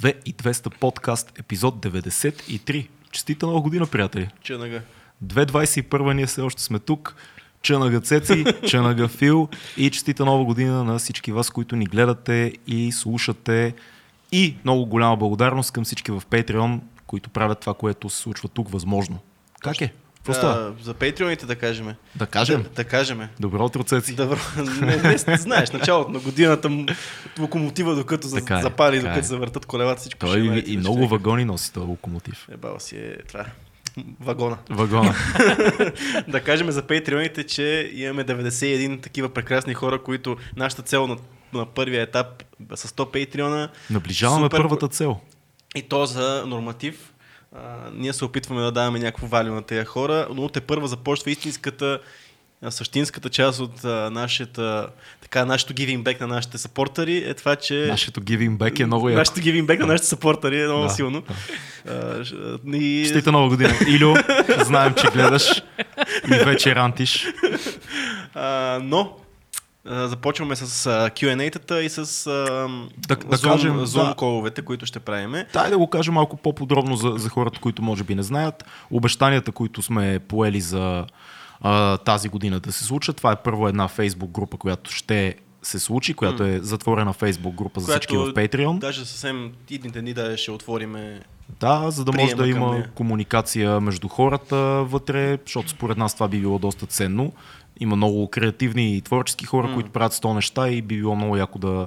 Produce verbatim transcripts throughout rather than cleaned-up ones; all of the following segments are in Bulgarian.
две и двеста подкаст, епизод деветдесет и три. Честита нова година, приятели! Ченага! две хиляди двадесет и първа ние все още сме тук. Ченага Цеци, ченага Фил и честита нова година на всички вас, които ни гледате и слушате. И много голяма благодарност към всички в Patreon, които правят това, което се случва тук възможно. Как е? Да, за Patreon-ите да кажем. Да кажем? Да, да кажем. Добро утро, Цеци. Добро. Не, не знаеш, началото на годината локомотива, докато така запали, е, докато е. завъртат колелата, всичко той ще е. И, и много вагони носи този локомотив. Ебал си е това. Вагона. Вагона. Да кажем за Patreon-ите, че имаме деветдесет и един такива прекрасни хора, които нашата цел на, на първия етап с сто Patreon-а. Наближаваме супер... първата цел. И то за норматив. Uh, ние се опитваме да даваме някакво валю на тези хора, но те първа започва истинската, същинската част от uh, нашата, така, нашето giving back на нашите съпортери е това, че... Нашето giving back е много яко. Нашето giving back на нашите съпортери е много да, силно. Да. Uh, и... Честита нова година. Илю, знаем, че гледаш и вече рантиш. Uh, но... Започваме с кю енд ей-тата и с да, да Zoom коловете, да, които ще правиме. Дай да го кажа малко по-подробно за, за хората, които може би не знаят. Обещанията, които сме поели за а, тази година да се случат. Това е първо една Facebook група, която ще се случи, която е затворена Facebook група за която всички в Patreon. Даже съвсем идните дни да ще отвориме. Да, за да може да има нея комуникация между хората вътре, защото според нас това би било доста ценно. Има много креативни и творчески хора, mm. които правят сто неща и би било много яко да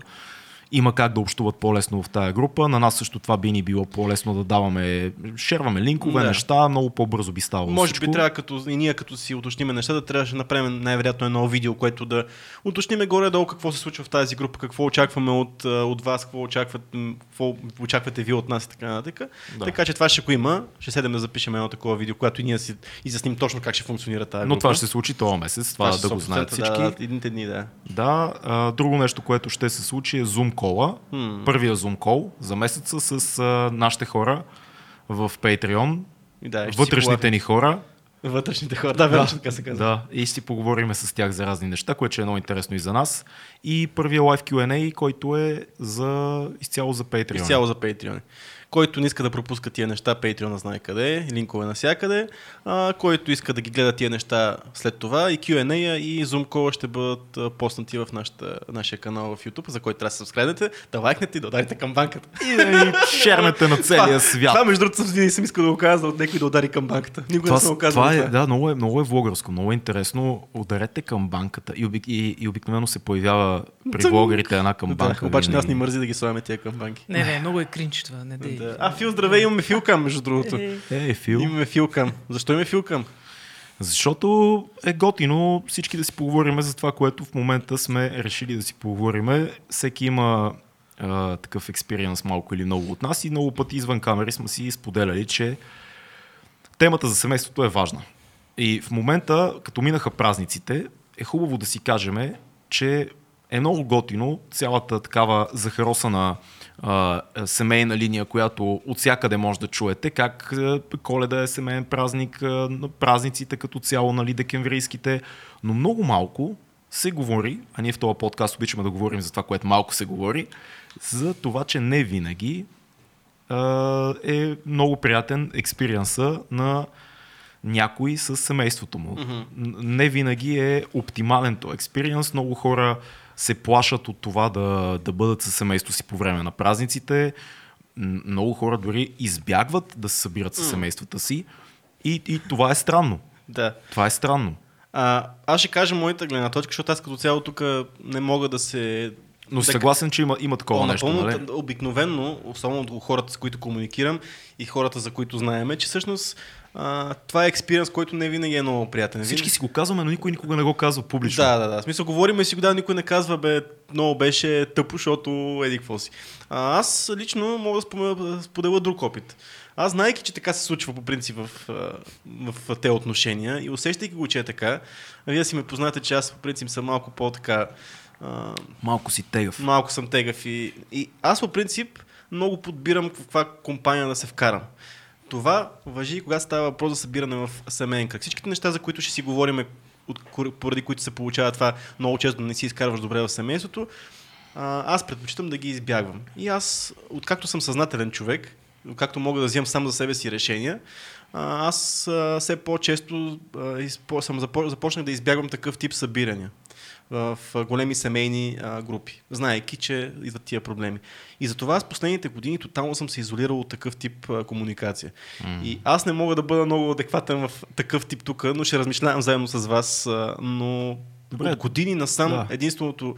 има как да общуват по-лесно в тая група. На нас също това би ни било по-лесно да даваме, шерваме линкове, yeah. неща, много по-бързо би става. Може би трябва, като и ние като си уточниме нещата, да трябваше да направим най-вероятно едно видео, което да уточниме горе-долу какво се случва в тази група, какво очакваме от, от вас, какво, очакват, какво очаквате вие от нас и така нататък. Да. Така че това ще го има. Ще седем да запишем едно такова видео, което и ние си изясним точно как ще функционира тази група. Но това ще се случи този месец, това, това да го знаят всички. Да, едните дни, да. Да, а, друго нещо, което ще се случи е Zoom кола. Hmm. Първия Zoom кол за месеца с а, нашите хора в Patreon. Да, вътрешните ни хора. Вътрешните хора, да, верно, да, така се казва. Да, и си поговорим с тях за разни неща, което е много интересно и за нас. И първия Live кю енд ей, който е за изцяло за Patreon. Изцяло за Patreon. Който не иска да пропуска тия неща, Patreon знае къде е, линкове навсякъде. А, който иска да ги гледа тия неща след това, и кю енд ей и Zoom call ще бъдат а, постнати в нашата, нашия канал в YouTube, за който трябва да се сабскрайбнете, да лайкнете и да ударите камбанката. И да шернете на целия свят. Това, това между другото, не съм искал да го казвам от някой да удари камбанката. Никога това, не съм го казвал. Това е, да, много е, много е влогърско, много е интересно. Ударете камбанката и, обик, и, и обикновено се появява при влогърите една камбанка. Да, обаче нас не мързи да ги слагаме тия камбанки. Не, не, много е кринч това, не дей. А, Фил, здравей, имаме Филкам, между другото. Е, Фил. Имаме Филкам. Защо имаме Филкам? Защото е готино всички да си поговорим за това, което в момента сме решили да си поговорим. Всеки има а, такъв експириенс малко или много от нас и много пъти извън камери сме си споделяли, че темата за семейството е важна. И в момента, като минаха празниците, е хубаво да си кажем, че е много готино цялата такава захаросана Uh, семейна линия, която от всякъде може да чуете, как uh, Коледа е семейен празник, uh, празниците като цяло, нали, декемврийските, но много малко се говори, а ние в този подкаст обичаме да говорим за това, което малко се говори, за това, че не винаги uh, е много приятен експириенса на някой с семейството му. Mm-hmm. Не винаги е оптимален този експириенс, много хора се плашат от това да, да бъдат със семейството си по време на празниците. Много хора дори избягват да се събират със семействата си и, и това е странно. Да. Това е странно. А, аз ще кажа моята гледна точка, защото аз като цяло тук не мога да се... Но си съгласен, че има, има такова О, нещо. Напълно, обикновенно, особено хората, с които комуникирам и хората, за които знаеме, че всъщност а, това е експириенс, който не винаги е много приятен. Всички си го казваме, но никой никога не го казва публично. Да, да, да. В смисъл, говорим и си го да, никой не казва, бе, много беше тъпо, защото еди какво си. А, аз лично мога да споделя, споделя друг опит. Аз, знайки, че така се случва по принцип в, в, в те отношения и усещайки го, че е така, вие си ме познате, че аз по принцип съм малко по-така Uh, малко си тегъв. Малко съм тегъв и, и аз по принцип много подбирам в каква компания да се вкарам. Това важи и кога става въпрос за събиране в семейен кръг. Всичките неща, за които ще си говорим, поради които се получава това, много често не си изкарваш добре в семейството, а, аз предпочитам да ги избягвам. И аз, откакто съм съзнателен човек, както мога да взимам сам за себе си решения, аз а, все по-често а, изпо, съм започнах да избягвам такъв тип събирания в големи семейни а, групи, знаейки, че идват тия проблеми. И затова аз последните години тотално съм се изолирал от такъв тип а, комуникация. Mm. И аз не мога да бъда много адекватен в такъв тип тук, но ще размишлявам заедно с вас, а, но добре, от години насам да. единственото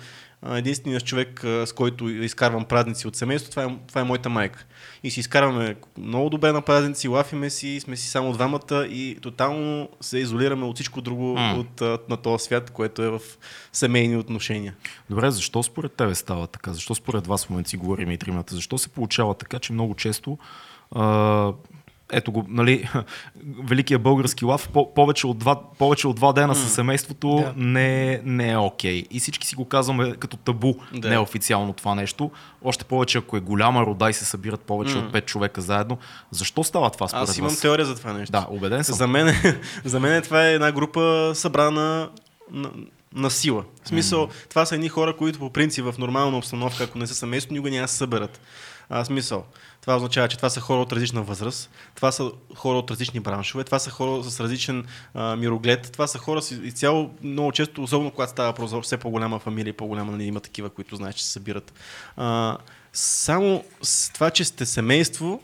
единственият човек, с който изкарвам празници от семейство, това е, това е моята майка. И си изкарваме много добре на празници, лафиме си, сме си само двамата и тотално се изолираме от всичко друго mm. от, на този свят, което е в семейни отношения. Добре, защо според тебе става така? Защо според вас в момента си говорим и тримата? Защо се получава така, че много често... А... Ето го, нали, великият български лав, по- повече, от два, повече от два дена mm. със семейството yeah. не, не е окей. Okay. И всички си го казваме като табу, yeah. не е официално това нещо. Още повече, ако е голяма рода и се събират повече mm. от пет човека заедно. Защо става това според вас? Аз имам вас? теория за това нещо. Да, убеден съм. За мен, за мен това е една група събрана... на... на сила. В смисъл, mm. това са едни хора, които по принцип в нормална обстановка, ако не са семейство, никога няма се съберат. А, смисъл, това означава, че това са хора от различна възраст, това са хора от различни браншове, това са хора с различен а, мироглед, това са хора с изцяло, много често, особено когато става прозор, все по-голяма фамилия и по-голяма, нали, има такива, които знаеш, че се събират. А, само с това, че сте семейство,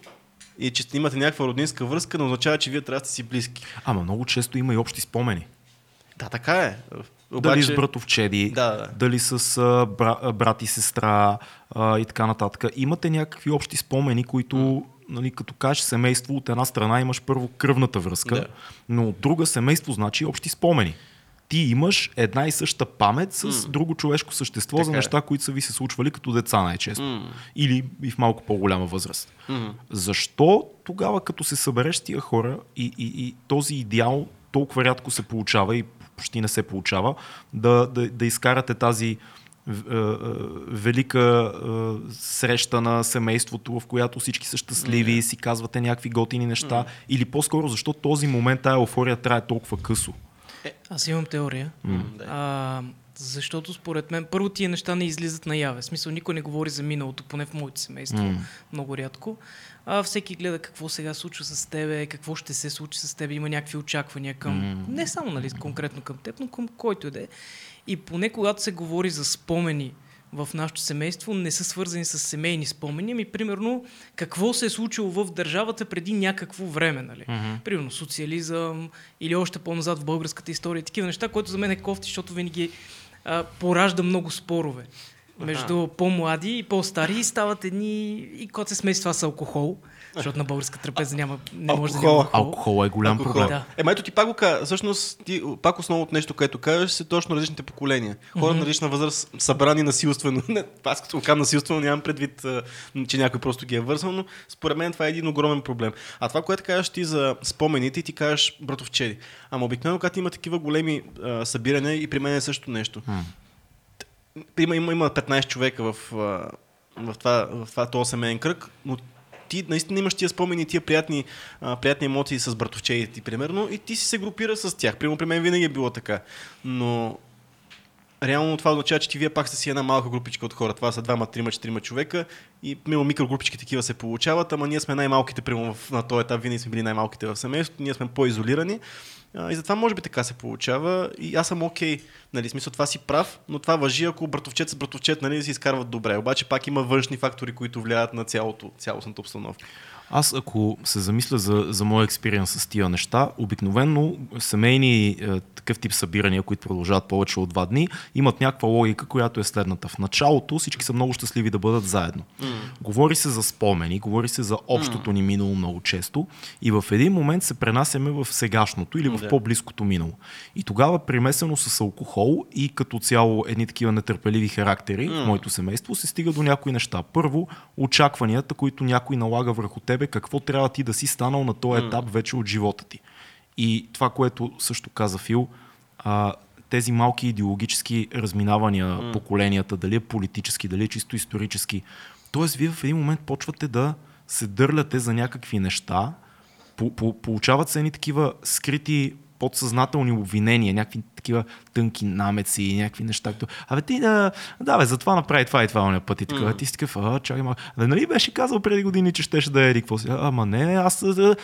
и че имате някаква роднинска връзка, не означава, че вие трябва да сте си близки. Ама много често има и общи спомени. Да, така е. Обаче... Дали с братовчеди, да, да. дали с а, бра, брат и сестра а, и така нататък. Имате някакви общи спомени, които, mm. нали, като кажеш семейство, от една страна имаш първо кръвната връзка, yeah. но от друга семейство значи общи спомени. Ти имаш една и съща памет с mm. друго човешко същество така за неща, е. които са ви се случвали като деца най-често. Mm. Или и в малко по-голяма възраст. Mm. Защо тогава, като се събереш тия хора и, и, и този идеал толкова рядко се получава и почти не се получава, да, да, да изкарате тази е, е, велика е, среща на семейството, в която всички са щастливи, mm-hmm. си казвате някакви готини неща, mm-hmm. или по-скоро защо този момент, тая еуфория трае толкова късо? Е, аз имам теория. Mm-hmm. А, защото според мен, първо тия неща не излизат наяве. В смисъл, никой не говори за миналото, поне в моето семейство, mm-hmm. много рядко. А всеки гледа какво сега случва с тебе, какво ще се случи с тебе, има някакви очаквания към, mm. не само, нали, конкретно към теб, но към който и да е. И поне когато се говори за спомени в нашето семейство, не са свързани с семейни спомени, ами примерно какво се е случило в държавата преди някакво време, нали? Mm-hmm. Примерно социализъм или още по-назад в българската история, такива неща, което за мен е кофти, защото винаги а, поражда много спорове. Между по-млади и по-стари и стават едни... И когато се смеси това с алкохол, защото на българска трапеза няма, не може алкохол. Да няма алкохол. Алкохол е голям алкохол. Проблем. Да. Е, майто ти пак го кажа, всъщност ти, пак основното нещо, което кажеш, е точно различните поколения. Хора mm-hmm. на различна възраст, събрани насилствено. Не, аз като го кажа насилствено, нямам предвид, че някой просто ги е вързал, но според мен това е един огромен проблем. А това, което кажеш ти за спомените, ти кажеш братовчери. Ама обикновено, когато има такива големи а, събирания и при мен е също нещо. Mm. Има, има, има петнайсет човека в, в това, в това този семейен кръг, но ти наистина имаш тия спомени, тия приятни, а, приятни емоции с братовчеите ти, примерно, и ти си се групира с тях. Примерно при мен винаги е било така. Но реално това означава, че ти вие пак сте си една малка групичка от хора. Това са двама, трима, четирима човека и мило микрогрупички такива се получават, ама ние сме най-малките, примерно на този етап винаги сме били най-малките в семейството, ние сме по-изолирани. И затова може би така се получава и аз съм окей, okay, нали, смисъл това си прав, но това важи ако братовчет с братовчет, нали, се изкарват добре, обаче пак има външни фактори, които влияят на цялото, цялостната обстановка. Аз ако се замисля за, за моя експириенс с тия неща, обикновено семейни е, такъв тип събирания, които продължават повече от два дни, имат някаква логика, която е следната. В началото всички са много щастливи да бъдат заедно. Mm. Говори се за спомени, говори се за общото mm. ни минало много често и в един момент се пренасяме в сегашното или в yeah. по-близкото минало. И тогава примесено с алкохол и като цяло едни такива нетърпеливи характери mm. в моето семейство се стига до някои неща. Първо, очакванията, които някой налага върху теб, какво трябва ти да си станал на този етап mm. вече от живота ти. И това, което също каза Фил, а, тези малки идеологически разминавания mm. поколенията, дали е политически, дали е чисто исторически. Тоест, вие в един момент почвате да се дърляте за някакви неща, по- по- получават се едни такива скрити подсъзнателни обвинения, някакви такива тънки намеци и някакви неща. Абе ти да, да бе, затова направи това и това оня път. И така, mm. ти си такъв, а, чакай малко. Абе, нали беше казал преди години, че щеше да е Ерик Фоси? Ама не, аз... А...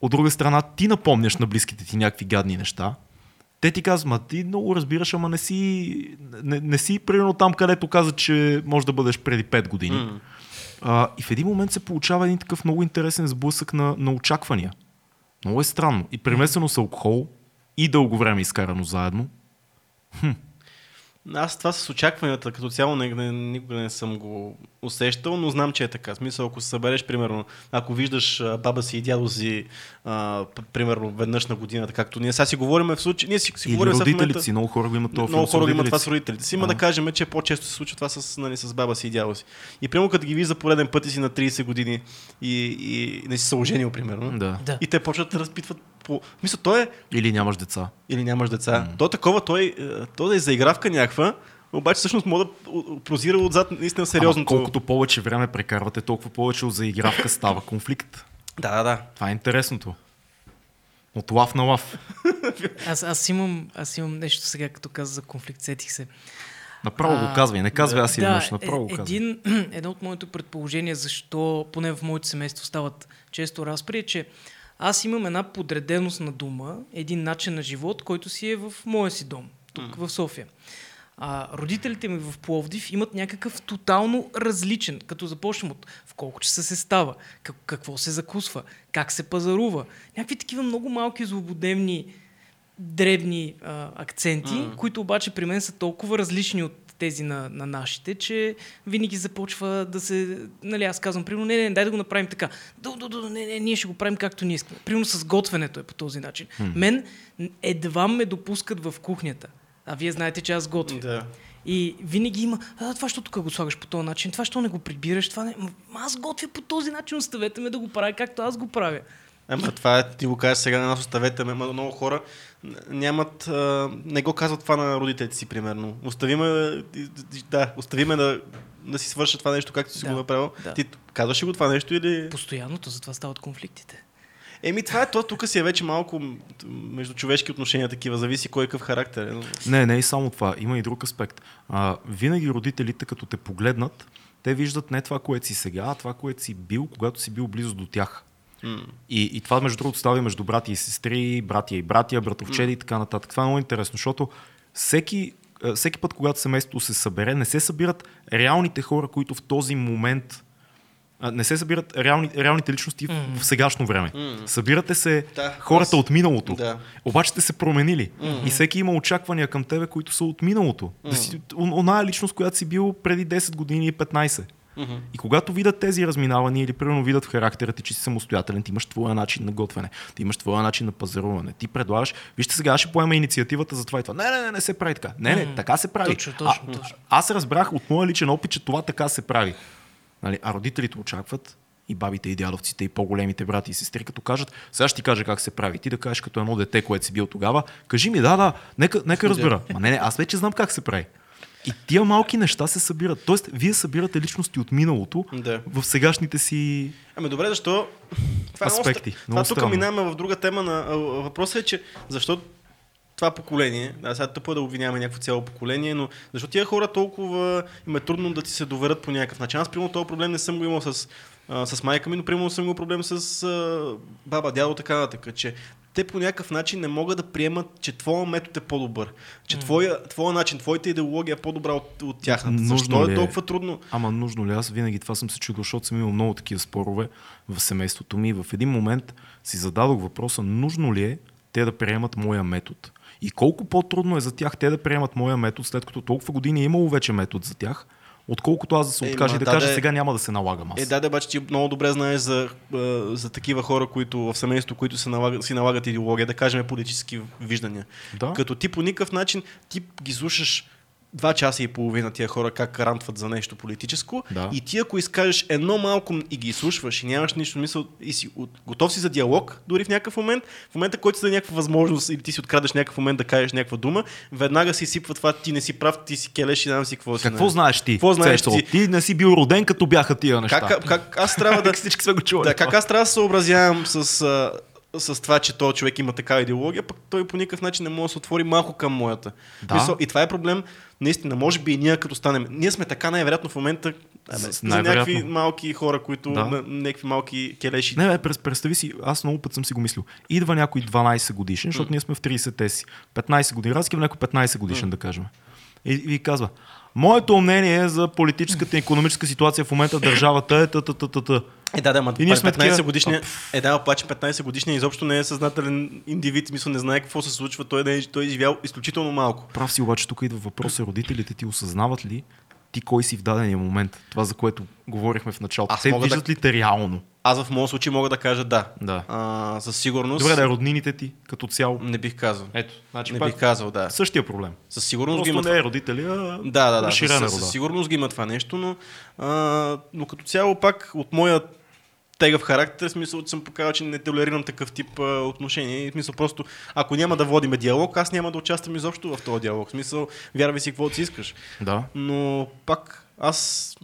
От друга страна, ти напомняш на близките ти някакви гадни неща. Те ти казват, ма ти много разбираш, ама не си, не, не си примерно там, където каза, че може да бъдеш преди пет години. Mm. А, и в един момент се получава един такъв много интересен сблъсък на, на очаквания. Много е странно. И премесено с алкохол, и дълго време изкарано заедно. Хм. Аз това с очакванията като цяло не, никога не съм го усещал, но знам, че е така. В смисъл, ако се събереш, примерно, ако виждаш баба си и дядо си, а, примерно, веднъж на годината, както ние сега си говорим в случай... Ние си, си говорим в родителите си, много хора го имат това. Много хора имат това с родителите си. Има а. да кажем, че по-често се случва това с, нали, с баба си и дядо си. И примерно, като ги вижда пореден път и си на трийсет години и, и не си се оженил, примерно, да. И те почват да разпитват. По... Мисля, той е... Или нямаш деца. Или нямаш деца. Mm. То такова, той, той да е заигравка някаква, обаче всъщност мога да прозира отзад наистина сериозно. Ама колкото повече време прекарвате, толкова повече от заигравка става конфликт. Да, да, да. Това е интересното. От лав на лав. аз, аз, имам, аз имам нещо сега, като каза за конфликт, сетих се. Направо а, го казвай, не казвай, аз имам нещо, направо го казвай. Един, едно от моето предположение, защо поне в моето семейство стават често разпри, е, че аз имам една подреденост на дума, един начин на живот, който си е в моя си дом, тук mm. в София. А, родителите ми в Пловдив имат някакъв тотално различен, като започнем от в колко часа се става, как, какво се закусва, как се пазарува. Някакви такива много малки злободневни, дребни а, акценти, mm. които обаче при мен са толкова различни от тези на, на нашите, че винаги започва да се... Нали, аз казвам, примерно, не, не, дай да го направим така. До, до, до, не, не, ние ще го правим както ние искаме. Примерно с готвенето е по този начин. Hmm. Мен едва ме допускат в кухнята. А вие знаете, че аз готвя. Да. И винаги има, а, това що тук го слагаш по този начин, това що не го прибираш, това не... Аз готвя по този начин, оставете ме да го правя както аз го правя. Ама това е, ти го кажеш сега на нас, оставете ме, много хора нямат, а, не го казват това на родителите си, примерно. Остави ме, да, остави ме да, да си свърша това нещо, както си да, го направил. Да. Ти казваш ли го това нещо или... Постоянното, затова стават конфликтите. Еми това е, то, тук си е вече малко между човешки отношения такива, зависи кой е какъв характер. Е. Не, не и само това, има и друг аспект. А, винаги родителите, като те погледнат, те виждат не това, което си сега, а това, което си бил, когато си бил близо до тях. Mm. И, и това, между другото, става между братя и сестри, братя и братя, братовчеди mm. и така нататък. Това е много интересно, защото всеки, всеки път, когато семейството се събере, не се събират реалните хора, които в този момент... Не се събират реални, реалните личности mm. в сегашно време. Mm. Събирате се да, хората от миналото, да. Обаче те се променили. Mm. И всеки има очаквания към тебе, които са от миналото. Mm. Да си, она е личност, която си бил преди десет години и петнайсет. Mm-hmm. И когато видят тези разминавания или примерно видят в характера ти, че си самостоятелен, ти имаш твоя начин на готвене, ти имаш твоя начин на пазаруване, ти предлагаш, вижте сега, ще поема инициативата за това и това. Не, не, не, не се прави така. Не, не, така се прави. Точно, точно, точно. А, аз разбрах от моя личен опит, че това така се прави. Нали? А родителите очакват и бабите, и дядовците, и по-големите брати и сестри, като кажат, сега ще ти кажа как се прави. Ти да кажеш като едно дете, което си бил тогава, кажи ми, да, да, нека, нека разбера. Ма не, не, аз вече знам как се прави. И тия малки неща се събират. Тоест, вие събирате личности от миналото да. В сегашните си. Ами добре, защо? Това аспекти. Е много... Това странно. Тук минаваме в друга тема на въпроса е, че защо това поколение, да, сега тъпо е да обвиняваме някакво цяло поколение, но защо тия хора толкова им е трудно да ти се доверят по някакъв начин. Аз примерно този проблем не съм го имал с, а, с майка ми, но примерно съм имал проблем с а, баба, дядо, така, така, че те по някакъв начин не могат да приемат, че твоя метод е по-добър, че твоя, твоя начин, твоята идеология е по-добра от, от тяхната. Защо е толкова трудно? Ама нужно ли? Аз винаги това съм се чудил, защото съм имал много такива спорове в семейството ми. В един момент си зададох въпроса, нужно ли е те да приемат моя метод? И колко по-трудно е за тях те да приемат моя метод, след като толкова години е имало вече метод за тях, отколкото аз да се откажа е, и да, да кажа, да, сега няма да се налагам аз. Е, да, да, обаче ти много добре знаеш за, за такива хора, които в семейството, които се налагат, си налагат идеология, да кажем политически виждания. Да? Като ти по никакъв начин ти ги слушаш два часа и половина тия хора как рантват за нещо политическо да. И ти ако изкажеш едно малко и ги слушваш и нямаш нищо мисъл и си от... готов си за диалог дори в някакъв момент, в момента който си да някаква възможност или ти си открадаш някакъв момент да кажеш някаква дума, веднага се изсипва това, ти не си прав, ти си келеш и дам си какво си. Какво не... знаеш ти? Какво знаеш ти? Ти не си бил роден като бяха тия неща. Как, как аз трябва да... да, как аз трябва да се съобразявам с... с това, че този човек има такава идеология, пък той по никакъв начин не може да се отвори малко към моята. Да. Мисъл, и това е проблем. Наистина, може би и ние като станем. Ние сме така най-вероятно в момента а, бе, за някакви малки хора, които да. някакви малки келеши. Не, бе, представи си, аз много път съм си го мислил. Идва някой дванайсет годишен, защото mm. ние сме в трийсетте си. петнайсет години, разки в някой петнайсет годишен, mm. да кажем. И, и казва, моето мнение е за политическата и икономическа ситуация в момента държавата е та-та-та-та-та. Е, да, да, ма петнайсет годишния, е, да, обаче петнайсет годишния изобщо не е съзнателен индивид, мисъл, не знае какво се случва, той, не, той е живял изключително малко. Прав си, обаче тук идва въпроса, родителите ти осъзнават ли ти кой си в дадения момент? Това, за което говорихме в началото. Аз Те виждат да... ли те реално? Аз в моят случай мога да кажа да. да. А, със сигурност. Добре, да, роднините ти като цяло. Не бих казал. Ето, значи не пак... бих казал, да. Същия проблем. Със сигурност просто ги имат. Не е родители, а... Да, да, да. Със, със сигурност ги има това нещо, но, а, но като цяло пак от моя тегъв характер, в смисъл, че съм показал, че не толерирам такъв тип а, отношения. В смисъл, просто ако няма да водим диалог, аз няма да участвам изобщо в този диалог. В смисъл, вярвай си какво си искаш. Да. Но пак аз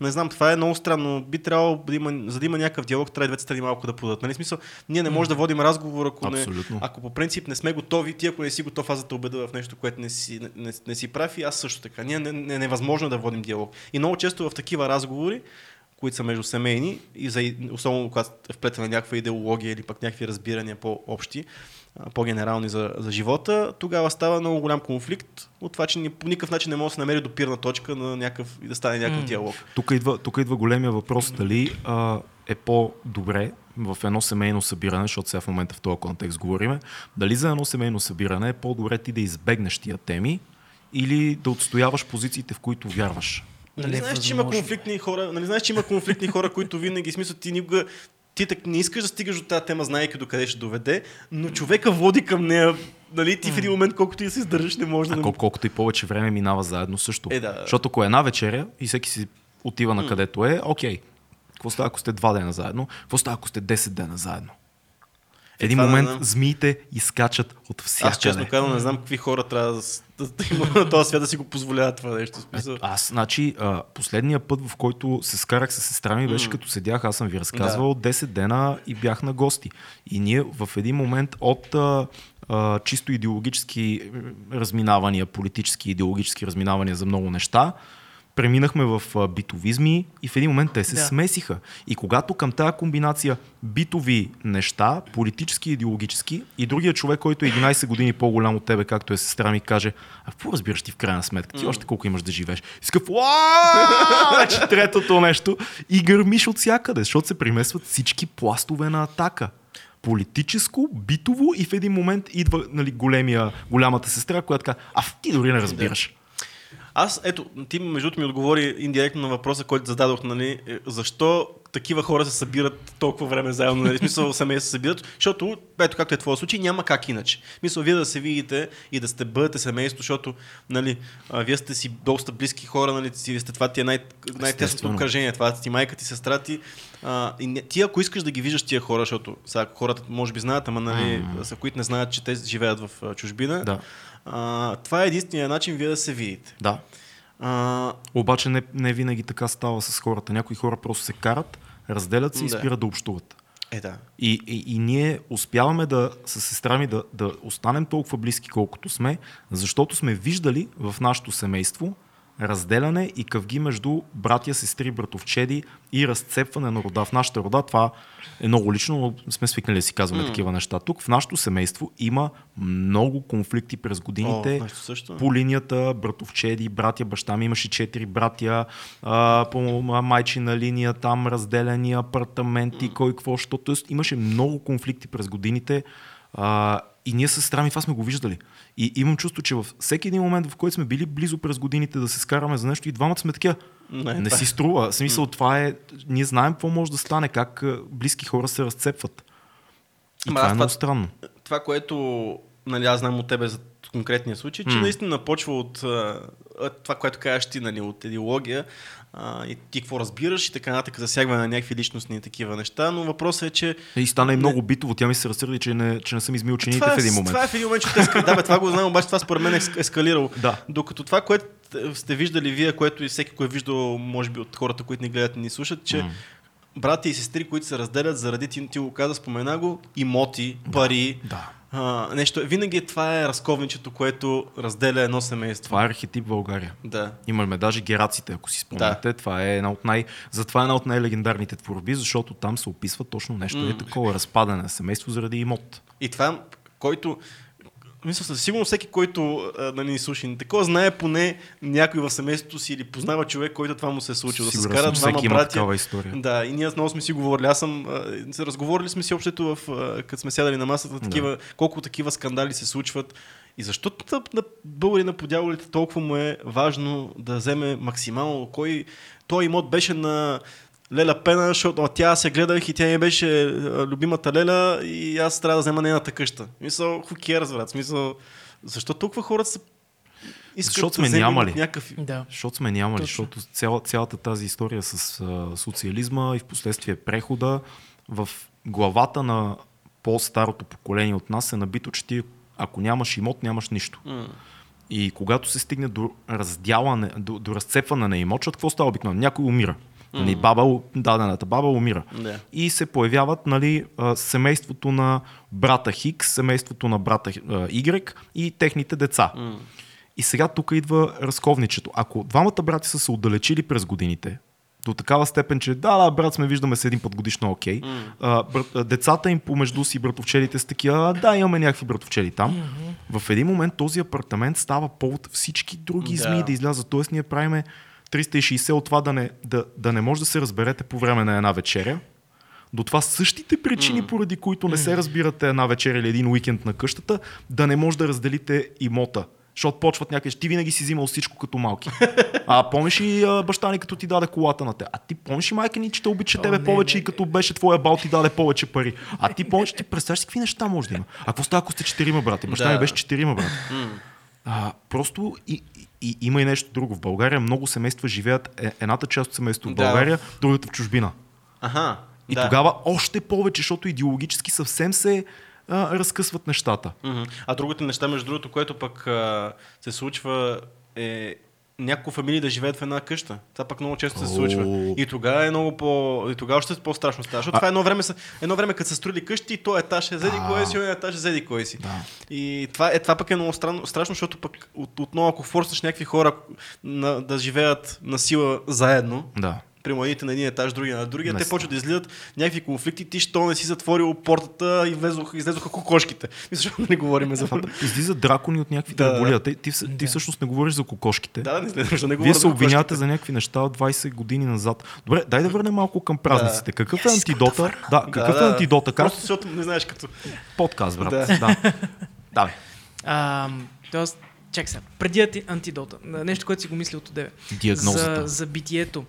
не знам, това е много странно. Би трябвало да има, за да има някакъв диалог, трябва и двете страни малко да подадат. Нали? Смисъл, ние не можем да водим разговор, ако, не, ако по принцип не сме готови, ти ако не си готов, аз да те убеда в нещо, което не си, не, не, не си прави, аз също така. Ние не, не, невъзможно да водим диалог. И много често в такива разговори, които са между семейни, и за, особено когато вплетена някаква идеология или пък някакви разбирания по-общи, по-генерални за, за живота, тогава става много голям конфликт от това, че по никакъв начин не може да се намери допирна точка на някакъв, да стане някакъв mm. диалог. Тук идва, тук идва големия въпрос, дали а, е по-добре в едно семейно събиране, защото сега в момента в този контекст говориме, дали за едно семейно събиране е по-добре ти да избегнеш тия теми или да отстояваш позициите, в които вярваш. Нали знаеш, че има конфликтни хора, нали знаеш, че има конфликтни хора, които винаги смисъл ти никога ти так не искаш да стигаш до тази тема, знаеки докъде ще доведе, но човека води към нея. Нали, ти в един момент, колкото и да се издържаш, не може да... А кол- колкото и повече време минава заедно също. Е, да. Защото ако е една вечеря и всеки си отива на където е, окей. Какво става, ако сте два дена заедно? Какво става, ако сте десет дена заедно? В един момент да, да. змиите изкачат от всякъде. Аз честно казвам, не знам какви хора трябва да, да, да има на този свят да си го позволяват това нещо. Е, аз, значи, а, последния път, в който се скарах с сестра ми, беше mm. като седях, аз съм ви разказвал, да. десет дена и бях на гости. И ние в един момент от а, а, чисто идеологически разминавания, политически идеологически разминавания за много неща, преминахме в битовизми и в един момент те се да. смесиха. И когато към тази комбинация битови неща, политически, идеологически и другия човек, който е единайсет години по-голям от тебе, както е сестра ми, каже, а какво разбираш ти в крайна сметка? Ти още колко имаш да живееш? Искам, вече третото нещо и гърмиш от всякъде, защото се примесват всички пластове на атака. Политическо, битово и в един момент идва нали, големия, голямата сестра, която казва, а ти дори не разбираш. Аз, ето, ти между другото ми отговори индиректно на въпроса, който зададох, нали, защо такива хора се събират толкова време заедно, нали, смисъл семейства се събират, защото, ето както е твоя случай, няма как иначе. Мисъл, вие да се видите и да сте бъдете семейство, защото, нали, вие сте си доста близки хора, нали, вие сте това ти е най- най-тесното обкръжение, това ти майка ти, сестра ти. А, и не, ти ако искаш да ги виждаш тия хора, защото сега хората може би знаят, ама нали, са които не знаят, че те живеят в чужбина, да. А, това е единствения начин вие да се видите. Да. А... Обаче не, не винаги така става с хората. Някои хора просто се карат, разделят се и да. спират да общуват. Е, да. И, и, и ние успяваме да с сестра ми да, да останем толкова близки, колкото сме, защото сме виждали в нашето семейство разделяне и къвги между братя, сестри, братовчеди и разцепване на рода. В нашата рода това е много лично, но сме свикнали да си казваме mm. такива неща. Тук в нашето семейство има много конфликти през годините. О, също, по линията братовчеди, братя, баща ми имаше четири братя, а, по майчина линия, там разделяния, апартаменти, mm. кой какво, що. Тоест имаше много конфликти през годините. А, и ние със сестра ми това сме го виждали. И имам чувство, че във всеки един момент, в който сме били близо през годините да се скараме за нещо и двамата сме такива. Не, не си струва. Смисъл, това е... Ние знаем какво може да стане, как близки хора се разцепват. И ама това е много странно. Това, което нали, аз знам от тебе за конкретния случай, че м. наистина почва от това, което казваш ти, нали, от идеология а, и ти какво разбираш и така нататък засягване на някакви личностни такива неща, но въпросът е, че... И стана и много не... битово, тя ми се разсърди, че не, че не съм измил чините в един момент. Това е в един момент, че те ескалират. Да, бе, това го знам, обаче това според мен е ескалирало. Да. Докато това, което сте виждали вие, което и всеки, кой е виждал, може би от хората, които ни гледат и ни слушат, че братя и сестри, които се разделят заради, ти, ти го каза, спомена го, имоти, пари. Да, да. А, нещо. Винаги това е разковничето, което разделя едно семейство. Това е архетип България. Да. Имаме даже гераците, ако си спомняте. Да. Това е една от най... Затова е една от най-легендарните творби, защото там се описва точно нещо. Mm. Е такова разпадане на семейство заради имот. И това, който... Мисля, сигурно всеки, който да ни слуши, такова знае поне някой в семейството си или познава човек, който това му се е случило. Сигурно, да се скарат двама братя. История. Да, и ние много сме си говорили. Аз съм. А, разговорили сме си общото, в, а, като сме сядали на масата, такива, да. Колко такива скандали се случват. И защо тъп, на българина по дяволите толкова му е важно да вземе максимално кой. Той имот беше на Леля Пена, защото тя се гледах и тя ми беше любимата Леля и аз трябва да взема нейната къща. Мисъл, who cares, брат? Мисъл, защо толкова хората са искат защото да вземат някакъв... Да. Защото сме нямали, защото цял, цялата тази история с а, социализма и в последствие прехода в главата на по-старото поколение от нас е набито, че ти ако нямаш имот, нямаш нищо. Mm. И когато се стигне до раздяване, до, до разцепване на имот, какво става обикновено? Някой умира. Нали, баба, дадената баба умира. Yeah. И се появяват, нали, семейството на брата Хикс, семейството на брата Y и техните деца. Mm. И сега тук идва разковничето. Ако двамата брати са се отдалечили през годините, до такава степен, че да, да, брат, сме виждаме се един път годишно, окей. Okay. Mm. Брат, децата им помежду си, братовчелите са такива, да, имаме някакви братовчели там. Mm-hmm. В един момент този апартамент става повод всички други змии yeah. да излязат. Тоест ние правиме триста и шейсет от това да не, да, да не може да се разберете по време на една вечеря, до това същите причини, mm. поради които не се разбирате една вечеря или един уикенд на къщата, да не може да разделите имота. Защото почват някакви, ти винаги си взимал всичко като малки. А помниш и а, баща ни като ти даде колата на те. А ти помниш и майка ни, че те обича О, тебе не, повече не, и като беше твоя бал ти даде повече пари. А ти помниш, ти представяш си какви неща може да има. А какво става, ако сте четирима брати? Баща да. ми беше четирима брати. Mm. А, просто и, и има и нещо друго. В България много семейства живеят е, едната част от семейството в България, да. другата в чужбина. Аха, и да. тогава още повече, защото идеологически съвсем се а, разкъсват нещата. А другите неща, между другото, което пък а, се случва е няколко фамилии да живеят в една къща. Това пак много често се случва. Oh. И тогава е много по... И тогава още е по-страшно става. Защото ah. това е едно време, едно време като са строили къщи, то етаж е зеди ah. кое си, он етаж е зеди кое си. Da. И това е, това пък е много страшно, страшно защото пък от, отново, ако форсаш някакви хора на, да живеят на сила заедно, da. Примерно едните на един етаж, другия на другия, Места. те почват да излизат някакви конфликти, ти що не си затворил портата и влезох, излезоха кокошките. Мисля, защото не говорим за това. Излизат дракони от някакви да, триболия. Ти, ти, ти да. всъщност не говориш за кокошките. Да, не, не, не Вие не говоря се обвинявате за някакви неща двайсет години назад. Добре, дай да върнем малко към празниците. Какъв е антидота? Да, да какъв да, е антидота? Просто защото не знаеш като... Подкаст, брат. Да. да. Давай. Тоест, чак сега. Преди антидота. Нещо, което си го мисли от одеве. Диагнозата. За, за битието.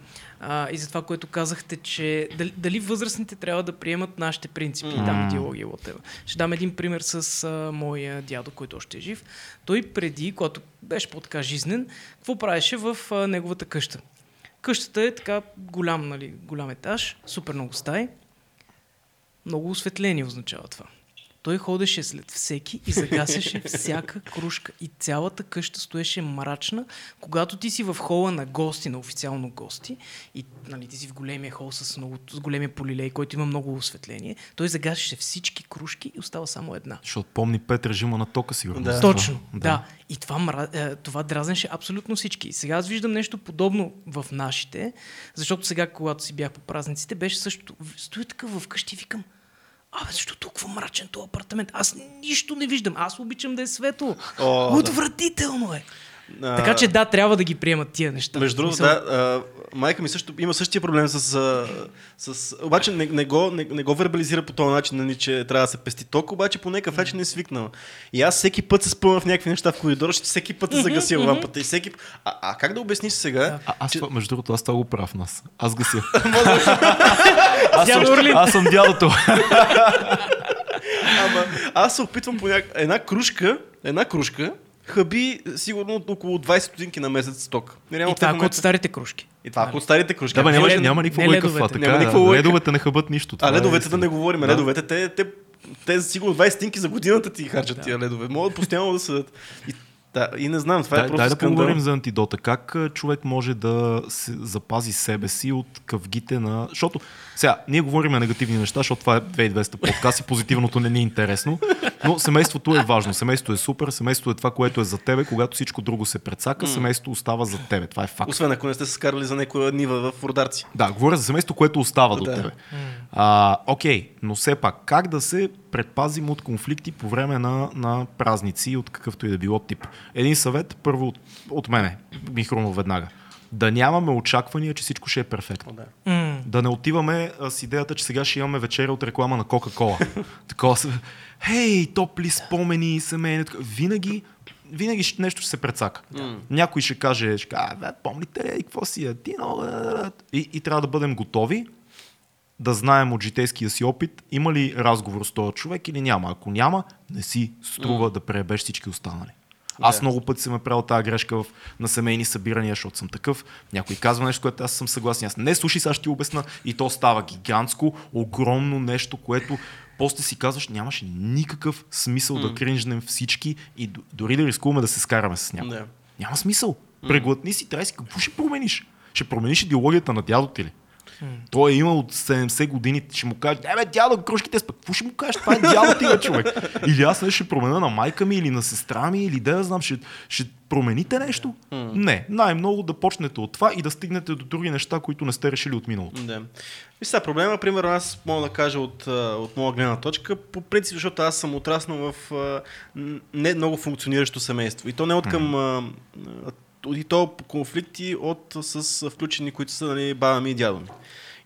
А, и за това, което казахте, че дали, дали възрастните трябва да приемат нашите принципи, mm. там идеология, whatever. Ще дам един пример с а, моя дядо, който още е жив. Той преди, когато беше по-така жизнен, какво правеше в а, неговата къща? Къщата е така голям, нали, голям етаж, супер много стаи. Много осветление означава това. Той ходеше след всеки и загасеше всяка кружка. И цялата къща стоеше мрачна. Когато ти си в хола на гости, на официално гости, и нали, ти си в големия хол с, много, с големия полилей, който има много осветление, той загасеше всички кружки и остава само една. Защото помни пет режима на тока, сигурно. Да. Точно, да. да. И това, мра... това дразнеше абсолютно всички. И сега аз виждам нещо подобно в нашите, защото сега, когато си бях по празниците, беше също. Стоя така в къщи и викам, абе, защо толкова мрачен този апартамент? Аз нищо не виждам. Аз обичам да е светло. О, Отвратително да. е. А, така че да, трябва да ги приемат тия неща. Между другото, да, а, майка ми също има същия проблем с... А, с обаче не, не, го, не, не го вербализира по този начин, не, че трябва да се пести тока, обаче поне кафе, че не е свикнала. И аз всеки път се спъвам в някакви неща в коридора, ще всеки път се загасил mm-hmm, лампата. И всеки... а, а как да обясниш сега? А, аз, че... Между другото, аз това го прав нас. Аз гася. Аз, аз съм дядото. Ама, аз се опитвам по някаква... Една кружка, една кружка, хаби сигурно около двайсет стотинки на месец ток. Реално, и това ако от старите кружки. И това ако от старите кружки. Да, бе, няма, няма никаква лойка в това. Така, ледовете не хъбат нищо. Това а ледовете е да не говорим. Да. Ледовете, те, те, те, те сигурно двайсет стотинки за годината ти харчат да. тия ледове. Могат постоянно да съдат. И Да, и не знам, това дай, е просто дай скандал. Да поговорим за антидота. Как човек може да се запази себе си от къвгите на... Защото сега, ние говорим негативни неща, защото това е две хиляди и двеста подкаст и позитивното не ни е интересно, но семейството е важно. Семейството е супер, семейството е това, което е за тебе, когато всичко друго се прецака, семейството остава за тебе. Това е факт. Освен ако не сте се скарали за някоя нива в Родарци. Да, говоря за семейството, което остава да. до тебе. А, окей, но все пак, как да се предпазим от конфликти по време на, на празници от какъвто и да било тип? Един съвет, първо от, от мене, ми хрумва веднага. Да нямаме очаквания, че всичко ще е перфектно. Да, mm. да не отиваме а, с идеята, че сега ще имаме вечеря от реклама на Кока-Кола. Такова се... Хей, топли спомени, семейни... Винаги, винаги нещо ще се прецака. Mm. Някой ще каже, ще каже а, помните ли, какво си е? И, и трябва да бъдем готови да знаем от житейския си опит има ли разговор с този човек или няма. Ако няма, не си струва mm. да преебеш всички останали. Аз yeah. много пъти съм е правил тази грешка в, на семейни събирания, защото съм такъв. Някой казва нещо, което аз съм съгласен. Аз не слушай, сега ще ти обясна. И то става гигантско, огромно нещо, което после си казваш, нямаше никакъв смисъл mm. да кринжнем всички и дори да рискуваме да се скараме с някой. Yeah. Няма смисъл. Mm. Преглътни си, трябва си, какво ще промениш? Ще промениш идеологията на дядо ти ли? Mm. Той е имал от седемдесет години, ще му кажеш, е бе, дядо, кружките спък, какво ще му кажеш, това е дядо ти, бе, човек. Или аз не ще променя на майка ми или на сестра ми, или да знам, ще, ще промените нещо? Mm. Не, най-много да почнете от това и да стигнете до други неща, които не сте решили от миналото. Да. И сега проблема, примерно аз мога да кажа от, от моя гледна точка, по принцип, защото аз съм отраснал в не много функциониращо семейство. И то не от към... Mm. И то конфликти от, с включени, които са нали, баба ми и дядо ми.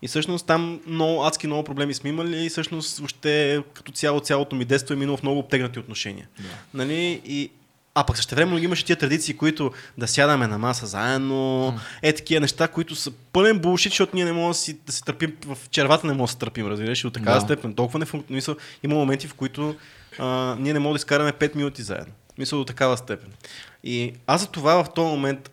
И всъщност там много, адски много проблеми сме имали и всъщност въобще като цяло цялото ми детство е минало в много обтегнати отношения. Да. Нали? И, а пък същевременно имаше тия традиции, които да сядаме на маса заедно, mm. е такива неща, които са пълен булшит, защото ние не можем да си, да си търпим, в червата не можем да се търпим, разбираш, от такава да. степен. Толкова не функционира. Има моменти, в които а, ние не можем да изкараме пет минути заедно. Мисля до такава степен. И аз за това в този момент,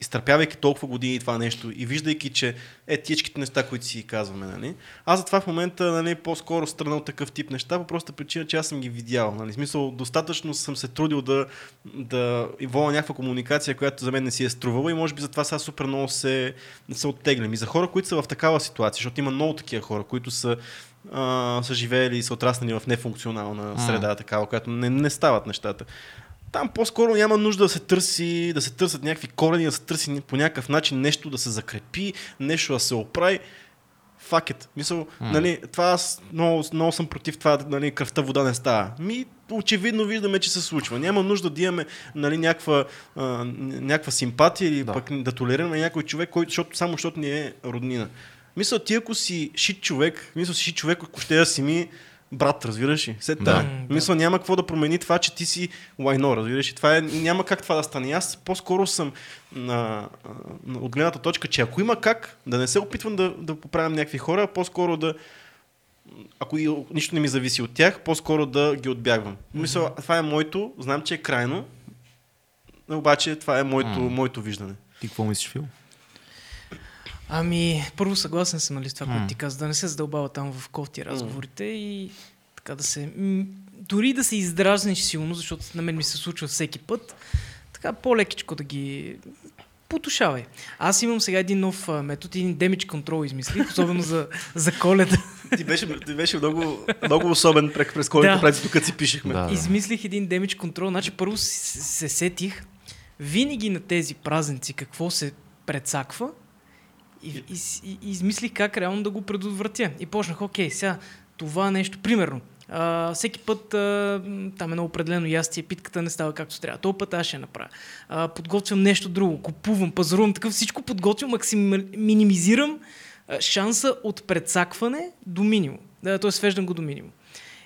изтърпявайки толкова години това нещо и виждайки, че е тичките неща, които си казваме, нали, аз за това в момента нали, по-скоро странал такъв тип неща, по проста причина, че аз съм ги видял. Нали. В смисъл, достатъчно съм се трудил да, да воля някаква комуникация, която за мен не си е струвала и може би затова сега супер много се, се оттеглям. И за хора, които са в такава ситуация, защото има много такива хора, които са а, са живеели и са отраснали в нефункционална среда, mm. такава, която не, не стават нещата. Там по-скоро няма нужда да се търси, да се търсят някакви корени, да се търси по някакъв начин нещо да се закрепи, нещо да се оправи. Fuck it. Мисъл, mm. нали, това аз много, много съм против това, нали, кръвта вода не става. Ми, очевидно виждаме, че се случва. Няма нужда да имаме нали, някаква, а, някаква симпатия или да. пък да толерираме някой човек, който, защото, само защото ни е роднина. Мисля, ти ако си шит човек, мисля, си шит човек, ако ще да си ми брат, разбираш ли? След да. Мисля, няма какво да промени това, че ти си лайно, разбираш ли? Това е, няма как това да стане. Аз по-скоро съм на, на, от гледната точка, че ако има как, да не се опитвам да, да поправям някакви хора, по-скоро да ако и, нищо не ми зависи от тях, по-скоро да ги отбягвам. Мисля, това е моето, знам, че е крайно, обаче това е моето, mm. моето виждане. Ти какво мислиш, Фил? Ами, първо съгласен съм нали, с това, mm. което ти каза, да не се задълбава там в кофти разговорите mm. и така да се... М- дори да се издразнеш силно, защото на мен ми се случва всеки път, така по-лекичко да ги потушавай. Аз имам сега един нов а, метод, един damage control измислих, особено за, за Коледа. Ти беше, ти беше много, много особен през Коледа, да. през тук си пишехме. Да, да. Измислих един damage control, значи първо се, се сетих винаги на тези празници какво се прецаква, И, и, и измислих как реално да го предотвратя. И почнах, окей, сега това нещо, примерно, а, всеки път а, там е на определено ястие, питката не става както трябва. Този път аз ще направя. А, подготвям нещо друго, купувам, пазарувам, такъв всичко подготвям, максим, минимизирам а, шанса от прецакване до минимум. Да, т.е. свеждам го до минимум.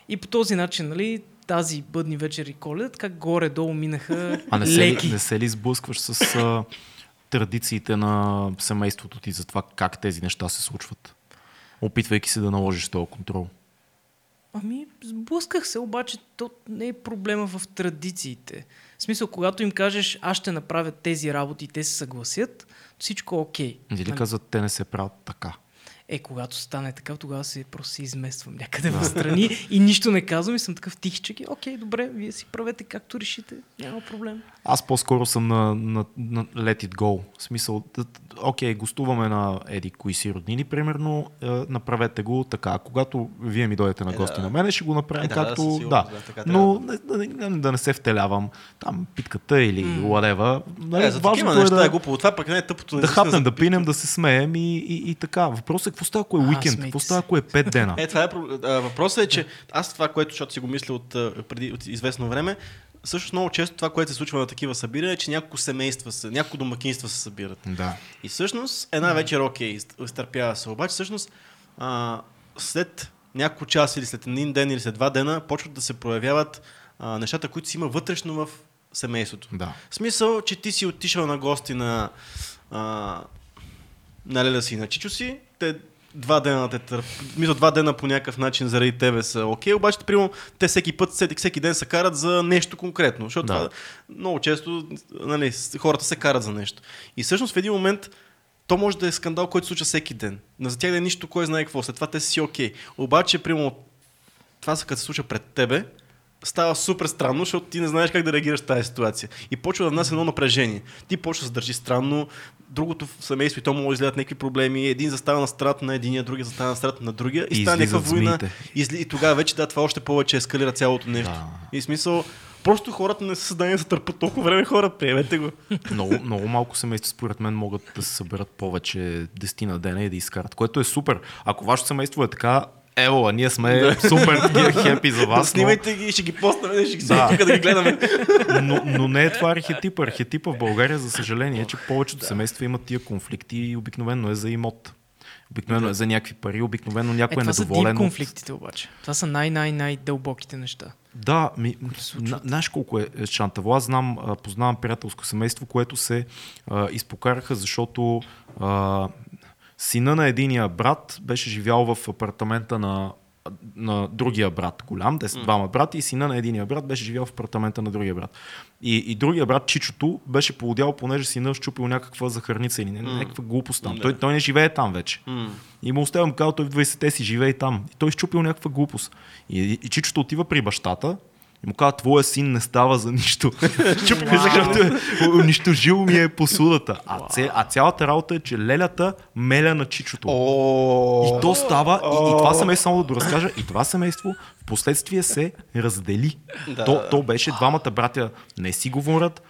И по този начин, нали, тази бъдни вечер и Коледа, така горе-долу минаха а не леки. А не, не се ли сблъскваш с... А... традициите на семейството ти за това как тези неща се случват, опитвайки се да наложиш този контрол? Ами, сблъсках се, обаче то не е проблема в традициите. В смисъл, когато им кажеш, аз ще направя тези работи и те се съгласят, всичко е окей. Okay. Или казват, те не се правят така? Е, когато стане така, тогава се просто измествам някъде в страни и нищо не казвам и съм такъв тихичък. Окей, добре, вие си правете както решите, няма проблем. Аз по-скоро съм на, на, на let it go. В смисъл, окей, гостуваме на еди кои си роднини, примерно, е, направете го така. Когато вие ми дойдете на гости е, да. на мене, ще го направим е, да, както... Да, сигурно, да. да но да не, да, да не се втелявам. Там питката или mm. whatever. Нали, е, за такива неща да, е глупо. Това пък не е тъпото. Да, да хапнем, да пинем, да се смеем и, и, и така. Въпросът е какво става, ако е уикенд? Какво става, ако е пет дена? Е, това е, въпросът е, че аз това, което, защото си го мисля от, преди, от известно време, също много често това, което се случва на такива събиране, е, че няколко семейства, са, няколко домакинства се събират. Да. И всъщност една вечер окей, изтърпява се. Обаче всъщност а, след няколко часа или след един ден или след два дена почват да се проявяват а, нещата, които си има вътрешно в семейството. Да. В смисъл, че ти си отишъл на гости на, а, на леля си и на чичо си, те два дена те търп... Мисля, два дена по някакъв начин заради тебе са окей, okay, обаче приема, те всеки път, всеки ден се карат за нещо конкретно, защото да. това, много често нали, хората се карат за нещо. И всъщност в един момент то може да е скандал, който се случва всеки ден. Но за тях да е нищо, кой знае какво. След това те си окей. Okay. Обаче, приема, това са като се случва пред тебе, става супер странно, защото ти не знаеш как да реагираш в тази ситуация. И почва да внася едно напрежение. Ти почва да се държи странно, другото в семейство и то може да излядат някакви проблеми. Един застава на страната на единия, другия застава на страната на другия и, и стане някаква война. Изли... И тогава вече да, това още повече ескалира цялото нещо. Да. И смисъл, просто хората не са създадени да търпят толкова време, хора, приемете го. Много, много малко семейства, според мен, могат да се съберат повече десетина дена и да изкарат, което е супер. Ако вашето семейство е така, ево, ние сме да. супер хепи за вас. Снимайте ги и ще ги постаме, ще ги да. тук да ги гледаме. Но, но не е това архетипа. Архетипа в България, за съжаление, е, че повечето да. семейства имат тия конфликти и обикновено е за имот. Обикновено да. е за някакви пари, обикновено някой е, е недоволен. Това са конфликтите обаче. Това са най-най-най-дълбоките неща. Да, ми, на, знаеш колко е шантаво. Аз знам, познавам приятелско семейство, което се а, изпокараха, защото... А, сина на единия брат беше живял в апартамента на, на другия брат, голям, те са двама брати, и сина на единия брат беше живял в апартамента на другия брат. И, и другия брат, чичото, беше полудял, понеже сина щупил някаква захарница или някаква глупост там. Mm. Той, той не живее там вече. Mm. И му оставям казал, той в двайсетте си живее там. И той щупил някаква глупост. И, и, и чичото отива при бащата, и му казва, твоя син не става за нищо. Чупи ми захарта, унищожил ми е посудата. А, ця, а цялата работа е, че лелята меля на чичото. Oh. И то става, oh. и, и това семейство, само да доразкажа, и това семейство в последствие се раздели. Da. То, то беше двамата братя не си говорят,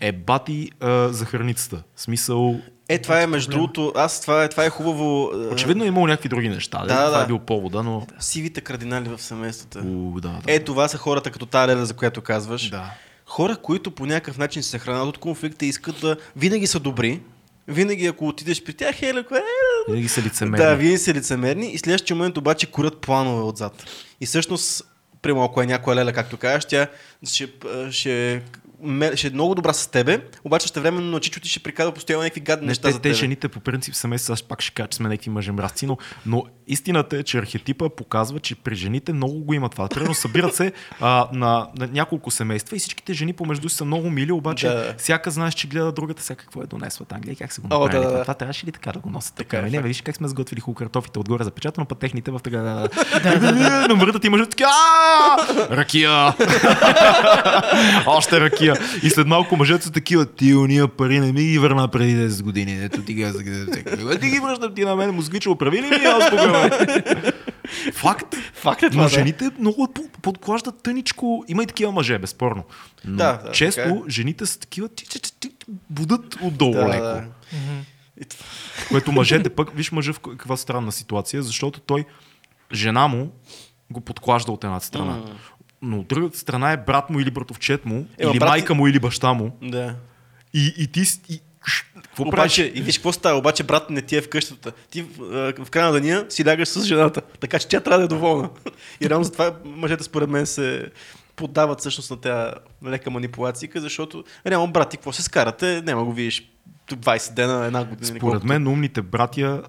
е бати а, за храницата. В смисъл... Е, това е между другото, аз това е, това е хубаво. Очевидно е имало някакви други неща. Да, да, това да. е бил повода, но. Сивите кардинали в семействата. У, да, да, е, това са хората като тази леля, за която казваш. Да. Хора, които по някакъв начин се хранят от конфликта, искат да. Винаги са добри. Винаги, ако отидеш при тях, е леко. Винаги са лицемерни. Да, винаги са лицемерни и следващия момент обаче курят планове отзад. И всъщност, примерно, ако е някоя леля, както кажеш, тя ще. ще... ще е много добра с тебе, обаче ще временно на чичо ти ще приказва постоянно някакви гадни не, неща те, за тебе. Те жените по принцип семейства, аз пак ще кажа, че сме някакви мъжемразци, но, но истината е, че архетипа показва, че при жените много го има това. Примерно събират се а, на, на няколко семейства и всичките жени помежду си са много мили, обаче да. всяка знаеш, че гледа другата, всяка какво е донесла там, гледай как се го направили. Да, да. Това трябваше ли така да го носят? Така, така, не, виж как сме сготвили хубаво картофите отгоре запечатано, път техните в така... На мъртът имаш така... Ракия! Още ракия! И след малко мъжето са такива, ти уния пари не ми ги върна преди десет години. Ето ти ги ти ги връщам ти на мен, москвичо, прави ли ми? Аз погава. Факт. Факт е това, но жените да. много подклаждат тъничко. Има и такива мъже, безспорно. Но да, да, често така. Жените са такива, ти, ти, ти, ти будат отдолу да, леко. Да. Което мъжете пък, виж мъжа в каква странна ситуация, защото той, жена му, го подклажда от едната страна. Mm. Но от другата страна е брат му или братовчет му, е, или брат... майка му или баща му. Да. И, и ти... И... Какво обаче, правиш? И виж какво става, обаче брат не ти е в къщата. Ти в, в края на деня си лягаш с жената, така че тя трябва да е доволна. И реално затова мъжете според мен се поддават всъщност на тя лека манипулация, защото реално брат ти какво се скарате, няма го видиш двайсет дена, една година. Според мен умните братя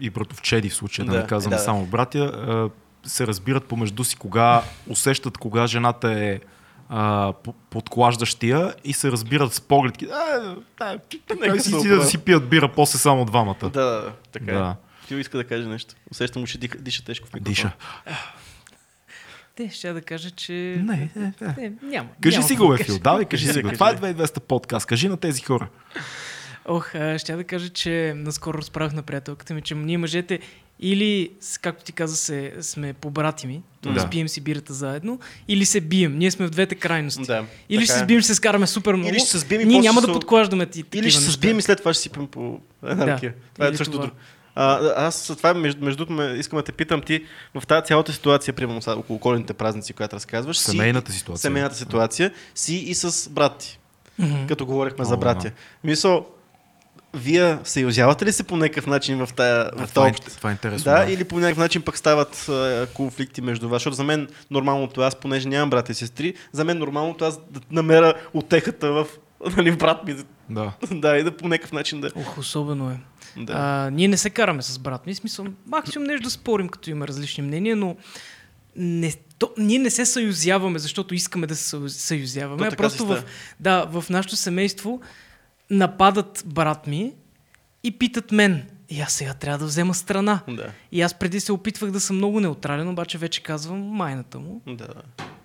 и братовчеди в случая, да, да не казвам да, да. само братя, се разбират помежду си, кога усещат, кога жената е а, подклаждащия и се разбират с погледки. А, да, да, така си, си да си пият бира, после само двамата. Да, така да. Е. Стил иска да каже нещо. Усещам, че диша, диша тежко в микрофона. Диша. Те, ще да кажа, че... Не, не, не. не няма. Кажи няма, си го, Ефил. Давай, кажи си го. Това е две хиляди и двеста подкаст. Кажи на тези хора. Ох, ще да кажа, че наскоро разправих на приятелката ми, че ние мъжете или, както ти каза, се, сме побратими, т.е. да. пием си бирата заедно, или се бием. Ние сме в двете крайности. Да, или ще се сбием, ще се скараме супер много. Или ще се сбием, ние няма с... да подклаждаме ти такива. Или ще се сбием и след това ще сипем по една ръка. Да, това е също друго. А, аз това между, между искам да те питам ти в тази цялата ситуация, примерно са, около коледните празници, която разказваш, семейната си, ситуация, семейната ситуация си и с брат ти, mm-hmm. като говорихме О, за братя. Да. Мисъл, вие съюзявате ли се по някакъв начин в тая а, в това, е, това е интересно. Да, да, или по някакъв начин пък стават а, конфликти между вас? Защото за мен нормалното, аз понеже нямам брат и сестри, за мен нормалното аз да намеря утехата в нали, брат ми. Да. да, и да по някакъв начин да... Ох, особено е. Да. А, ние не се караме с брат ми. В смисъл, максимум нещо да спорим, като има различни мнения, но не, то, ние не се съюзяваме, защото искаме да се съюзяваме. А просто в, да, в нашето семейство нападат брат ми и питат мен. И аз сега трябва да взема страна. Да. И аз преди се опитвах да съм много неутрален, обаче вече казвам майната му. Да.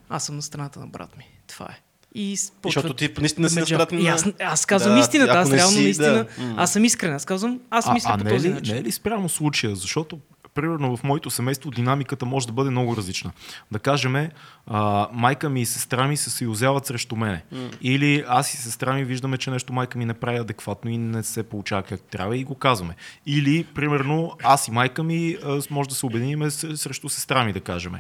Аз съм на страната на брат ми. Това е. И защото ти наистина си на и аз, аз казвам да, истината, аз реално си, наистина, да. Аз съм искрен, аз казвам, аз мисля а, по този ли, начин. Не е ли спрямо случая, защото примерно в моето семейство динамиката може да бъде много различна. Да кажем, а, майка ми и сестра ми се съюзяват срещу мене. Mm. Или аз и сестра ми виждаме, че нещо майка ми не прави адекватно и не се получава как трябва и го казваме. Или, примерно, аз и майка ми а, може да се обединим срещу сестра ми, да кажем.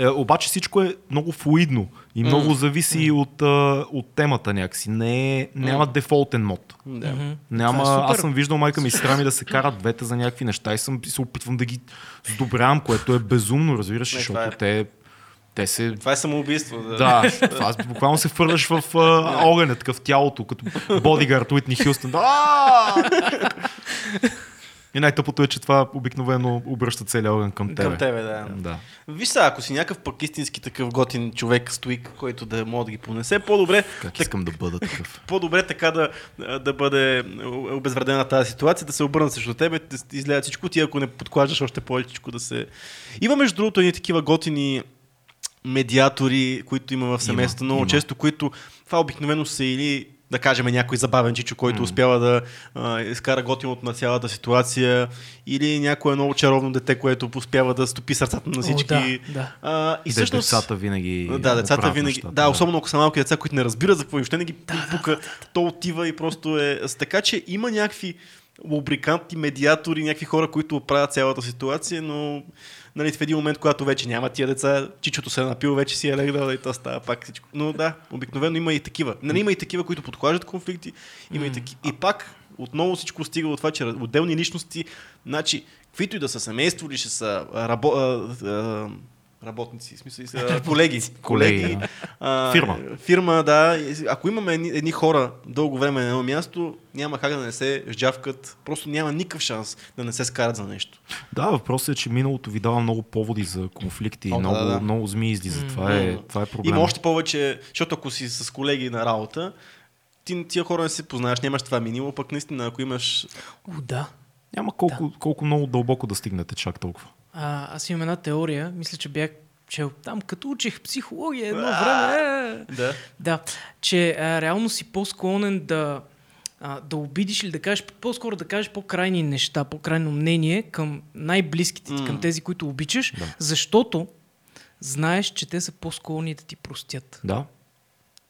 Е, обаче всичко е много флуидно и много mm. зависи mm. от, а, от темата някакси. Не, няма mm. дефолтен мод. Yeah. Няма, е аз съм виждал майка ми и сестра ми да се карат двете за някакви неща и съм, се опитвам да ги сдобрявам, което е безумно, разбираш, не, защото е. те... Те се... Това е самоубийство. Да, да това буквално се фърляш в uh, огъня, така в тялото, като бодигард Уитни Хюстън. И най-тъпото е, че това обикновено обръща целия огън към тебе. Към тебе, да. да. Виж сега, ако си някакъв пък истински такъв готин човек, стоик, който да може да ги понесе, по-добре... Как так... искам да бъда такъв? По-добре така да, да бъде обезвредена тази ситуация, да се обърна срещу тебе, да излея всичко ти, ако не подклаждаш още повечечко да се... Има между другото едни такива готини медиатори, които има в семейството, много има. Често, които това обикновено са или... да кажем някой забавен чичо, който mm. успява да а, изкара готиното на цялата ситуация, или някое много чаровно дете, което успява да стопи сърцата на всички. Oh, да, да. А, и всъщност, да, децата винаги. Да, децата винаги. Нещата, да, да, особено ако са малки деца, които не разбират за какво въобще не ги да, пука, да, да, да. То отива и просто е. Така че има някакви лубриканти, медиатори, някакви хора, които оправят цялата ситуация, но нали, в един момент, когато вече няма тия деца, чичото се е напил, вече си е легнал и то става пак всичко. Но да, обикновено има и такива. Нали, има и такива, които подклаждат конфликти, има mm. и такива. И пак отново всичко стига от това, че отделни личности, значи, каквито и да са семейство, или ще са рабо, а, а, работници, в смисъл, са, колеги, колеги а, фирма. Фирма, да. Ако имаме едни, едни хора дълго време на едно място, няма как да не се сжавкат, просто няма никакъв шанс да не се скарат за нещо. Да, въпросът е, че миналото ви дава много поводи за конфликти, О, много, да, да. много змии излиза. Mm, това, е, това е проблем. Има още повече, защото ако си с колеги на работа, ти тия хора не се познаваш, нямаш това минило, пък наистина, ако имаш... О, да. Няма колко, да. колко много дълбоко да стигнете чак толкова. А, аз имам една теория, мисля, че бях чел там, като учих психология едно време. Да. Да, че а, реално си по-склонен да, а, да обидиш или да кажеш, по-скоро да кажеш по-крайни неща, по-крайно мнение към най-близките ти, mm. към тези, които обичаш, да. Защото знаеш, че те са по-склонни да ти простят. Да.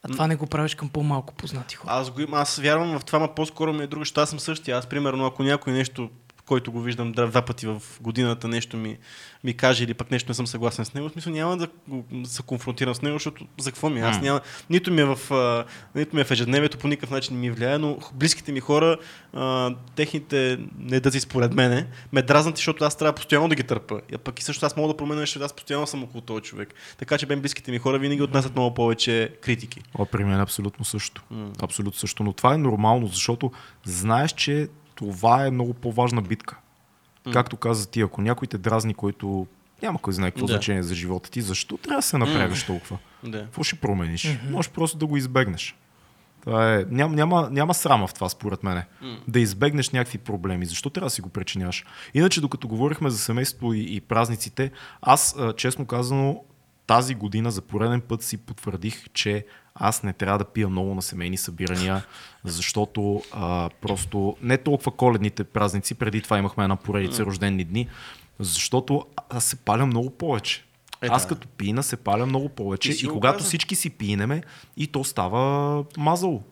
А това не го правиш към по-малко познати хора. Аз, го, аз вярвам в това, но по-скоро ми е друго, защото аз съм същия. Аз, примерно, ако някой нещо... който го виждам два пъти в годината, нещо ми, ми каже или пък нещо не съм съгласен с него, в смисъл няма да се конфронтирам с него, защото за какво ми? Аз няма, нито ми е в, нито ми е в ежедневието, по никакъв начин не ми влияе, но близките ми хора, а, техните недъзи според мене, ме дразнат, защото аз трябва постоянно да ги търпя. А пък и също аз мога да променя, защото аз постоянно съм около този човек. Така че бен близките ми хора винаги отнасят много повече критики. О, при мен абсолютно също. Mm. Абсолютно също. Но това е нормално, защото знаеш, че това е много по-важна битка. Mm. Както каза ти, ако някой те дразни, който няма кой знае какво yeah. значение за живота ти, защо трябва да се напрягаш mm. толкова? Какво yeah. ще промениш? Mm-hmm. Можеш просто да го избегнеш. Това е... Ням, няма, няма срама в това, според мене. Mm. Да избегнеш някакви проблеми. Защо трябва да си го причиняваш? Иначе, докато говорихме за семейство и, и празниците, аз, честно казано, тази година за пореден път си потвърдих, че аз не трябва да пия много на семейни събирания, защото а, просто не толкова коледните празници, преди това имахме една поредица рождени дни, защото аз се паля много повече. Е, аз да. като пина се паля много повече и, и когато каза. всички си пинеме, и то става мазало.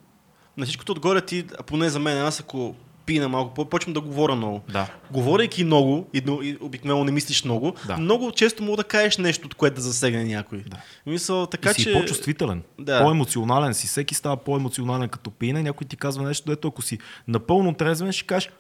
На всичкото отгоре ти, поне за мен, аз ако пина малко, почвам да говоря много. Да. Говорейки много, и, и обикновено не мислиш много, да. много често мога да кажеш нещо, от което да засегне някой. Да. Мисъл, така, и си че... по-чувствителен, да. по-емоционален си. Всеки става по-емоционален като пине, някой ти казва нещо, дето ако си напълно трезвен, ще кажеш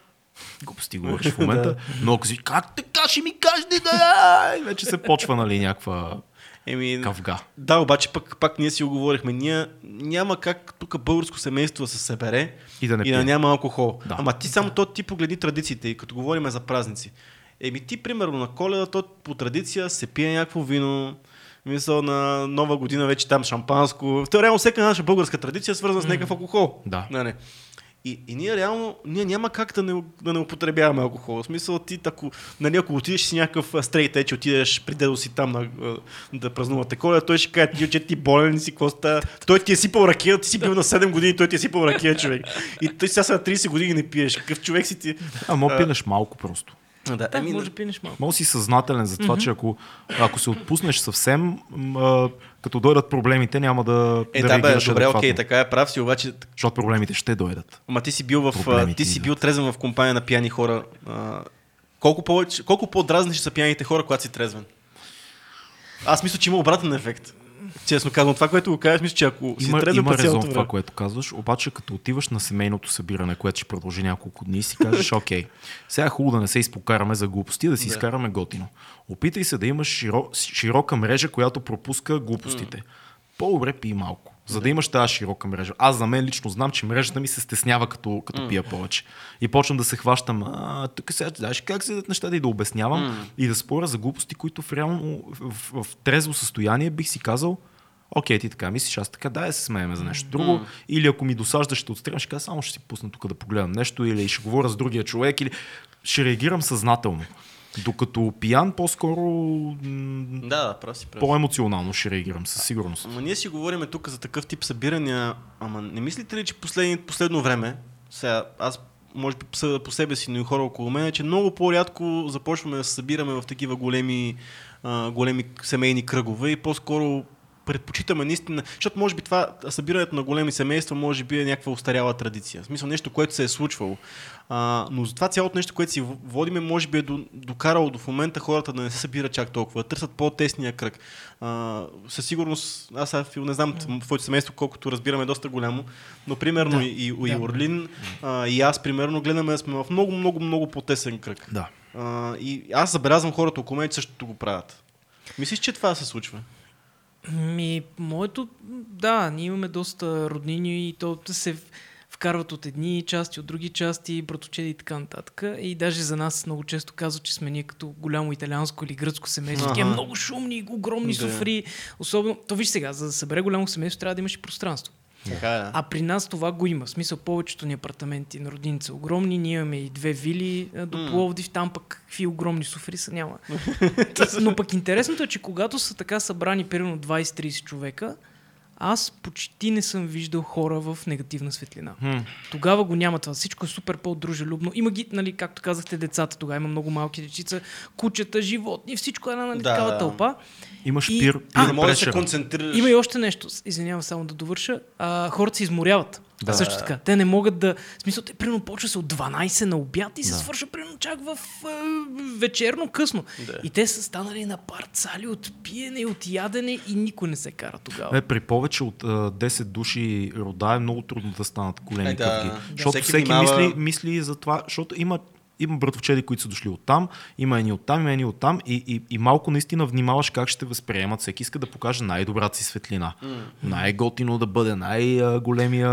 глупости говориш в момента, да. но ако си как така ще ми кажеш, да, вече се почва, нали, някаква Еми, кавга. Да, обаче пак, пак ние си оговорихме, ние няма как тук българско семейство да се събере и да, не и да няма алкохол. Да. Ама ти само да. то ти погледни традициите, и като говорим за празници. Еми ти, примерно, на Коледа, то по традиция се пие някакво вино, мисъл на Нова година вече там шампанско. То реално всяка наша българска традиция е свързана mm. с някакъв алкохол. Да. Не, не. И, и ние реално, ние няма как да не, да не употребяваме алкохол. В смисъл, ти ако, нали, ако отидеш си някакъв стрейт, е, че отидеш при дедо си там на, да празнувате Коледа, той ще каже, че ти болен си, коста. Той ти е сипал ракия, ти си бил на седем години, той ти е сипал ракия, човек. И той сега на трийсет години не пиеш. Какъв човек си ти? А мога пинеш малко просто. Да, да, ами, може да пинеш малко. Може си съзнателен за това, mm-hmm. че ако, ако се отпуснеш съвсем, а, като дойдат проблемите, няма да е, да, да бе, добре, адекватно. Окей, така е, прав си, обаче... Защото проблемите ще дойдат. Ама ти си бил, в, ти си бил трезвен в компания на пияни хора. А, колко, по, колко по-дразниш са пияните хора, когато си трезвен? Аз мисля, че има обратен ефект. Честно казвам, това, което го казваш, мисля, че ако си трезвен по цялото време... Има резон това, което казваш, обаче като отиваш на семейното събиране, което ще продължи няколко дни, си кажеш, окей, сега хубаво да не се изпокараме за глупости, да си yeah. изкараме готино. Опитай се да имаш широ... широка мрежа, която пропуска глупостите. Mm. По-добре пий малко, за да имаш тази широка мрежа. Аз за мен лично знам, че мрежата ми се стеснява, като, като mm. пия повече. И почвам да се хващам, а, тук сега, знаеш как се дадат нещата, и да обяснявам mm. и да споря за глупости, които в реално в, в трезво състояние бих си казал, окей, ти така мислиш, аз така, да, се смееме за нещо друго. Mm. Или ако ми досаждаш, ще отстрелям, ще кажа, само ще си пусна тук да погледам нещо, или ще говоря с другия човек, или ще реагирам съзнателно. Докато пиян, по-скоро да, да, прав си, прав. по-емоционално ще реагирам, със сигурност. Ама ние си говорим тук за такъв тип събирания, ама не мислите ли, че последни, последно време, сега аз може би съда по себе си, но и хора около мен, че много по-рядко започваме да се събираме в такива големи, а, големи семейни кръгове и по-скоро предпочитаме наистина, защото може би това събирането на големи семейства може би е някаква устаряла традиция. В смисъл нещо, което се е случвало. А, но за това цялото нещо, което си водиме, може би е докарало до момента хората да не се събират чак толкова, да търсят по-тесния кръг. А, със сигурност, аз не знам твоето семейство, колкото разбираме е доста голямо, но примерно да, и, да. и Орлин, а, и аз примерно гледаме да сме в много, много, много по-тесен кръг. Да. А, и аз забелязвам хората около мен, че същото го правят. Мислиш, че това се случва? Ми, моето, да, ние имаме доста роднини и то се вкарват от едни части, от други части, братовчеди и така нататък. И даже за нас много често казват, че сме ние като голямо италианско или гръцко семейство. Ага. Е много шумни, огромни да. софри. Особено, то виж сега, за да събере голямо семейство, трябва да имаш и пространство. Така, да. А при нас това го има. В смисъл, повечето ни апартаменти на родини са огромни, ние имаме и две вили до Пловдив, там пък какви огромни софри са, няма. Но пък интересното е, че когато са така събрани примерно двайсет-трийсет човека, аз почти не съм виждал хора в негативна светлина. Hmm. Тогава го няма това. Всичко е супер по-дружелюбно. Има ги, нали, както казахте, децата. Тогава има много малки дечица, кучета, животни, всичко е една, нали, да, такава да. тълпа. Имаш и... пир, пир а, може да се концентрираш. Има и още нещо. Извинявам, само да довърша. А, хората се изморяват. Да, също така. Те не могат да... В смисъл, те примерно почва се от дванайсет на обяд и се да. свърша примерно чак в е, вечерно късно. Да. И те са станали на парцали от пиене, от ядене и никой не се кара тогава. Е, при повече от е, десет души рода е много трудно да станат големи е, да. кътки. Да. Защото всеки, всеки внимава... мисли, мисли за това, защото има Има братовчеди, които са дошли оттам, има едни оттам, има едни оттам и, и, и малко наистина внимаваш как ще възприемат. Всеки иска да покаже най-добрата си светлина. Mm. Най-готино да бъде, най-големия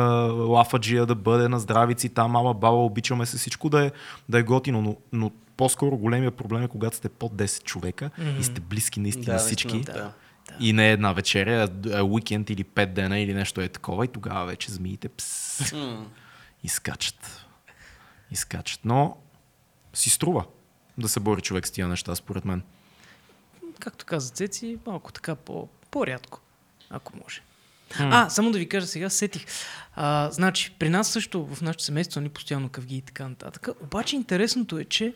лафаджия да бъде, на здравици, там, ама баба, обичаме се, всичко да е, да е готино, но, но по-скоро големия проблем е, когато сте под десет човека mm. и сте близки наистина да, всички. Да. Да. И не една вечеря, а уикенд или пет дена или нещо е такова. И тогава вече змиите пс, mm. изкачат. Изкачат. Но си струва да се бори човек с тия неща, според мен. Както каза Цеци, малко така по, по-рядко, ако може. Mm. А, само да ви кажа сега, сетих. А, значи, при нас също, в нашото семейство, ни постоянно къвги и така нататък. Обаче интересното е, че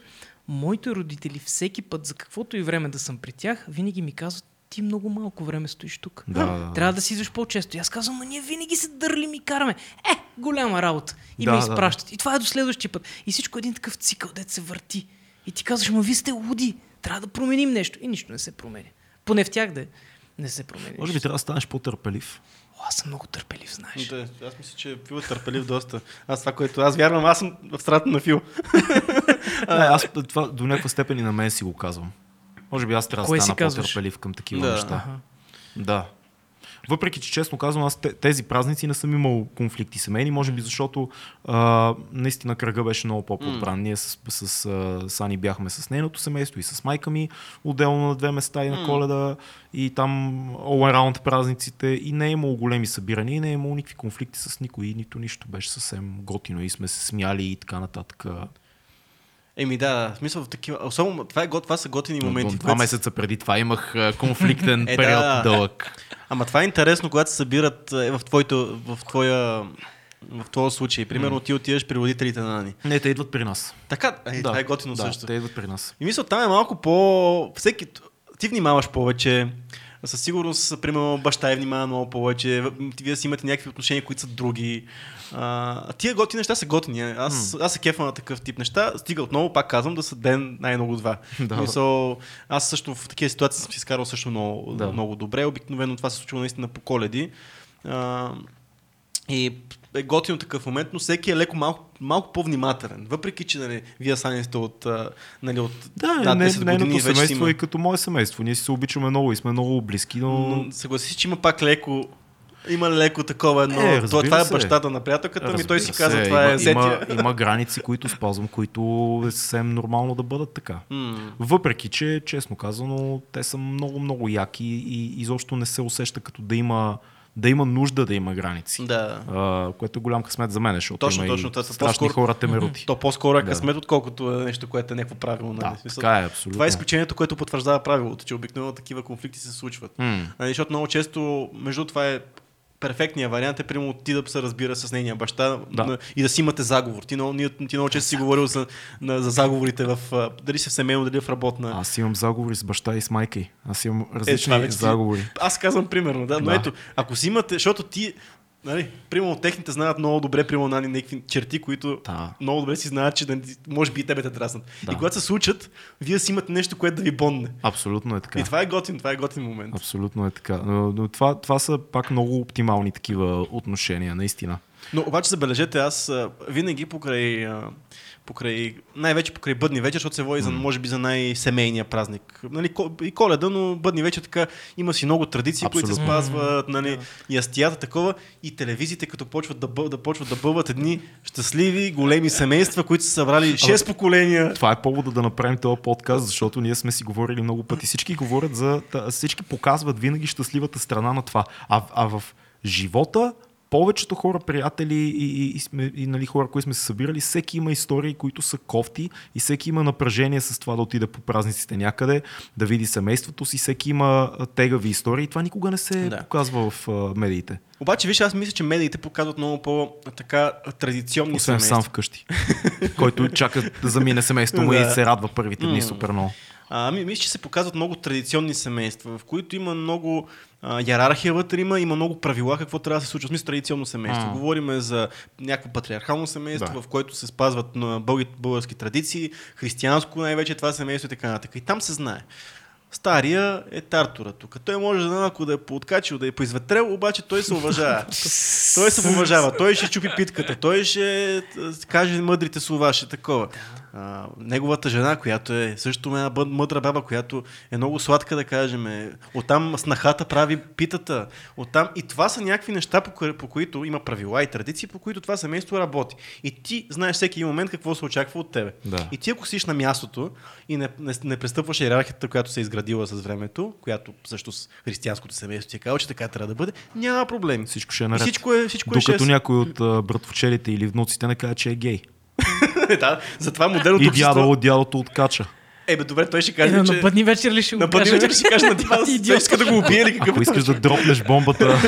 моите родители всеки път, за каквото и време да съм при тях, винаги ми казват: ти много малко време стоиш тук. Да, да. Трябва да си идваш по-често. И аз казвам: а ние винаги се дърлим и караме. Е, голяма работа. И да, ме изпращат. Да. И това е до следващия път. И всичко е един такъв цикъл, дето се върти. И ти казваш: ма вие сте луди. Трябва да променим нещо. И нищо не се променя. Поне в тях да не се променя. Може би трябва да станеш по-търпелив. О, аз съм много търпелив, знаеш. Да, аз мисля, че Фил е търпелив доста. Аз това, което аз вярвам, аз съм в страта на Фил. а, не, аз това до някаква степен и на мен си го казвам. Може би аз трябва да стана по-търпелив към такива да. неща. Ага. Да. Въпреки, че честно казвам, аз тези празници не съм имал конфликти семейни, може би защото а, наистина кръга беше много по-подбран. Mm. Ние с, с а, Сани бяхме с нейното семейство и с майка ми, отделно на две места и на Коледа, mm. и там all around празниците, и не е имало големи събирания, и не е имало никакви конфликти с никой, нито нищо, беше съвсем готино и сме се смяли и така нататък. Еми да, в смисъл в такива. Особено това, е, това са готини моменти. Два месеца преди това имах конфликтен е, период да. дълъг. Ама това е интересно, когато се събират е, в, твоето, в твоя в твоя случай. Примерно mm. ти отиваш при родителите на Нани. Не, те идват при нас. Така, е, да. това е готино да, също. Те идват при нас. И мисля, там е малко по... Всеки... Ти внимаваш повече. Със сигурност, примерно, баща е внимава много повече. Вие си имате някакви отношения, които са други. А, тия готини неща са готини. Аз, mm. аз се кефа на такъв тип неща. Стига отново, пак казвам, да са ден, най-много два. Да. Мисъл, аз също в такива ситуации съм си изкарал също много, да. много добре. Обикновено това се случва наистина по Коледи. А, и е готино такъв момент, но всеки е леко малко, малко по-внимателен. Въпреки, че нали, вие сами сте от, нали, от да, да, десет не, години. Да, семейство има... и като мое семейство. Ние си се обичаме много и сме много близки, но... Съгласи си, че има пак леко... Има леко такова едно... Е, това, това е бащата на приятелката ми, той си казва, това е сетия. Има, има граници, които спазвам, които е съвсем нормално да бъдат така. Mm. Въпреки, че, честно казано, те са много-много яки и изобщо не се усеща като да има... да има нужда да има граници. Да. А, което е голям късмет за мен, защото точно, има точно, и страшни по-скоро... хора темероти. То по-скоро е късмет, да. Отколкото е нещо, което е някакво правило. Да, така е, абсолютно. Това е изключението, което потвърждава правилото, че обикновено такива конфликти се случват. Mm. А, защото много често, между това е перфектният вариант е, примерно, ти да се разбира с нейния баща да. и да си имате заговор. Ти много, ти много често си говорил за, за заговорите в... Дали си в семейно, дали в работна... Аз имам заговори с баща и с майка. Аз имам различни е, заговори. Ти, аз казвам примерно, да, но да. ето, ако си имате... Защото ти... Нали, примерно, техните знаят много добре, примерно, нали, някакви черти, които да. много добре си знаят, че може би и тебе те драснат. Да. И когато се случат, вие си имате нещо, което да ви бонне. Абсолютно е така. И това е готин, това е готин момент. Абсолютно е така. Но, но това, това са пак много оптимални такива отношения, наистина. Но обаче забележете, аз винаги покрай, покрай най-вече покрай Бъдни вечер, защото се води, mm. може би, за най-семейния празник. Нали, и Коледа, но Бъдни вечер така има си много традиции, абсолютно. Които се спазват, нали, ястията, такова. И телевизиите, като почват да, бъл, да почват да бълват едни щастливи, големи семейства, които са събрали шест поколения. Това е повода да направим този подкаст, защото ние сме си говорили много пъти. Всички говорят за... Всички показват винаги щастливата страна на това. А, а в живота... Повечето хора, приятели и, и, и, и нали, хора, които сме се събирали, всеки има истории, които са кофти и всеки има напрежение с това да отиде по празниците някъде, да види семейството си, всеки има тегави истории и това никога не се да. показва в а, медиите. Обаче, виж, аз мисля, че медиите показват много по-така традиционни освен семейства. Освен сам вкъщи, който чака да замине семейството му и се радва първите дни супер много. Ами, мисля, че се показват много традиционни семейства, в които има много а, иерархия вътре, има, има много правила, какво трябва да се случва. В смисъл традиционно семейство. А. Говорим за някакво патриархално семейство, да. в което се спазват българ, български традиции, християнско най-вече това семейство и така нататък. И там се знае. Стария е тартура тук. Той може да ако да е пооткачил, да е поизветрел, обаче той се уважава. той се уважава, той ще чупи питката, той ще каже мъдрите слова, ще такова. а, неговата жена, която е също една мъдра баба, която е много сладка, да кажем. Оттам снахата прави питата. Оттам... И това са някакви неща, по, кои, по които има правила и традиции, по които това семейство работи. И ти знаеш всеки момент какво се очаква от тебе. Да. И ти ако сиш на мястото и не, не, не престъпваш иерархията, която се е изградила с времето, която също с християнското семейство ти е казва, че така трябва да бъде, няма проблем. Всичко ще е наред. Всичко е, всичко Докато е шест... някой от uh, братовчерите или внуците не казва, че е гей. Да, затова модерното общество... И дядо от дядото откача. Е, бе, добре, той ще каже, е, но че... На пътни вечер ли ще го каже? На пътни вечер ще каже на дядо, той иска да го убие ли какъв... Ако искаш да дропнеш бомбата,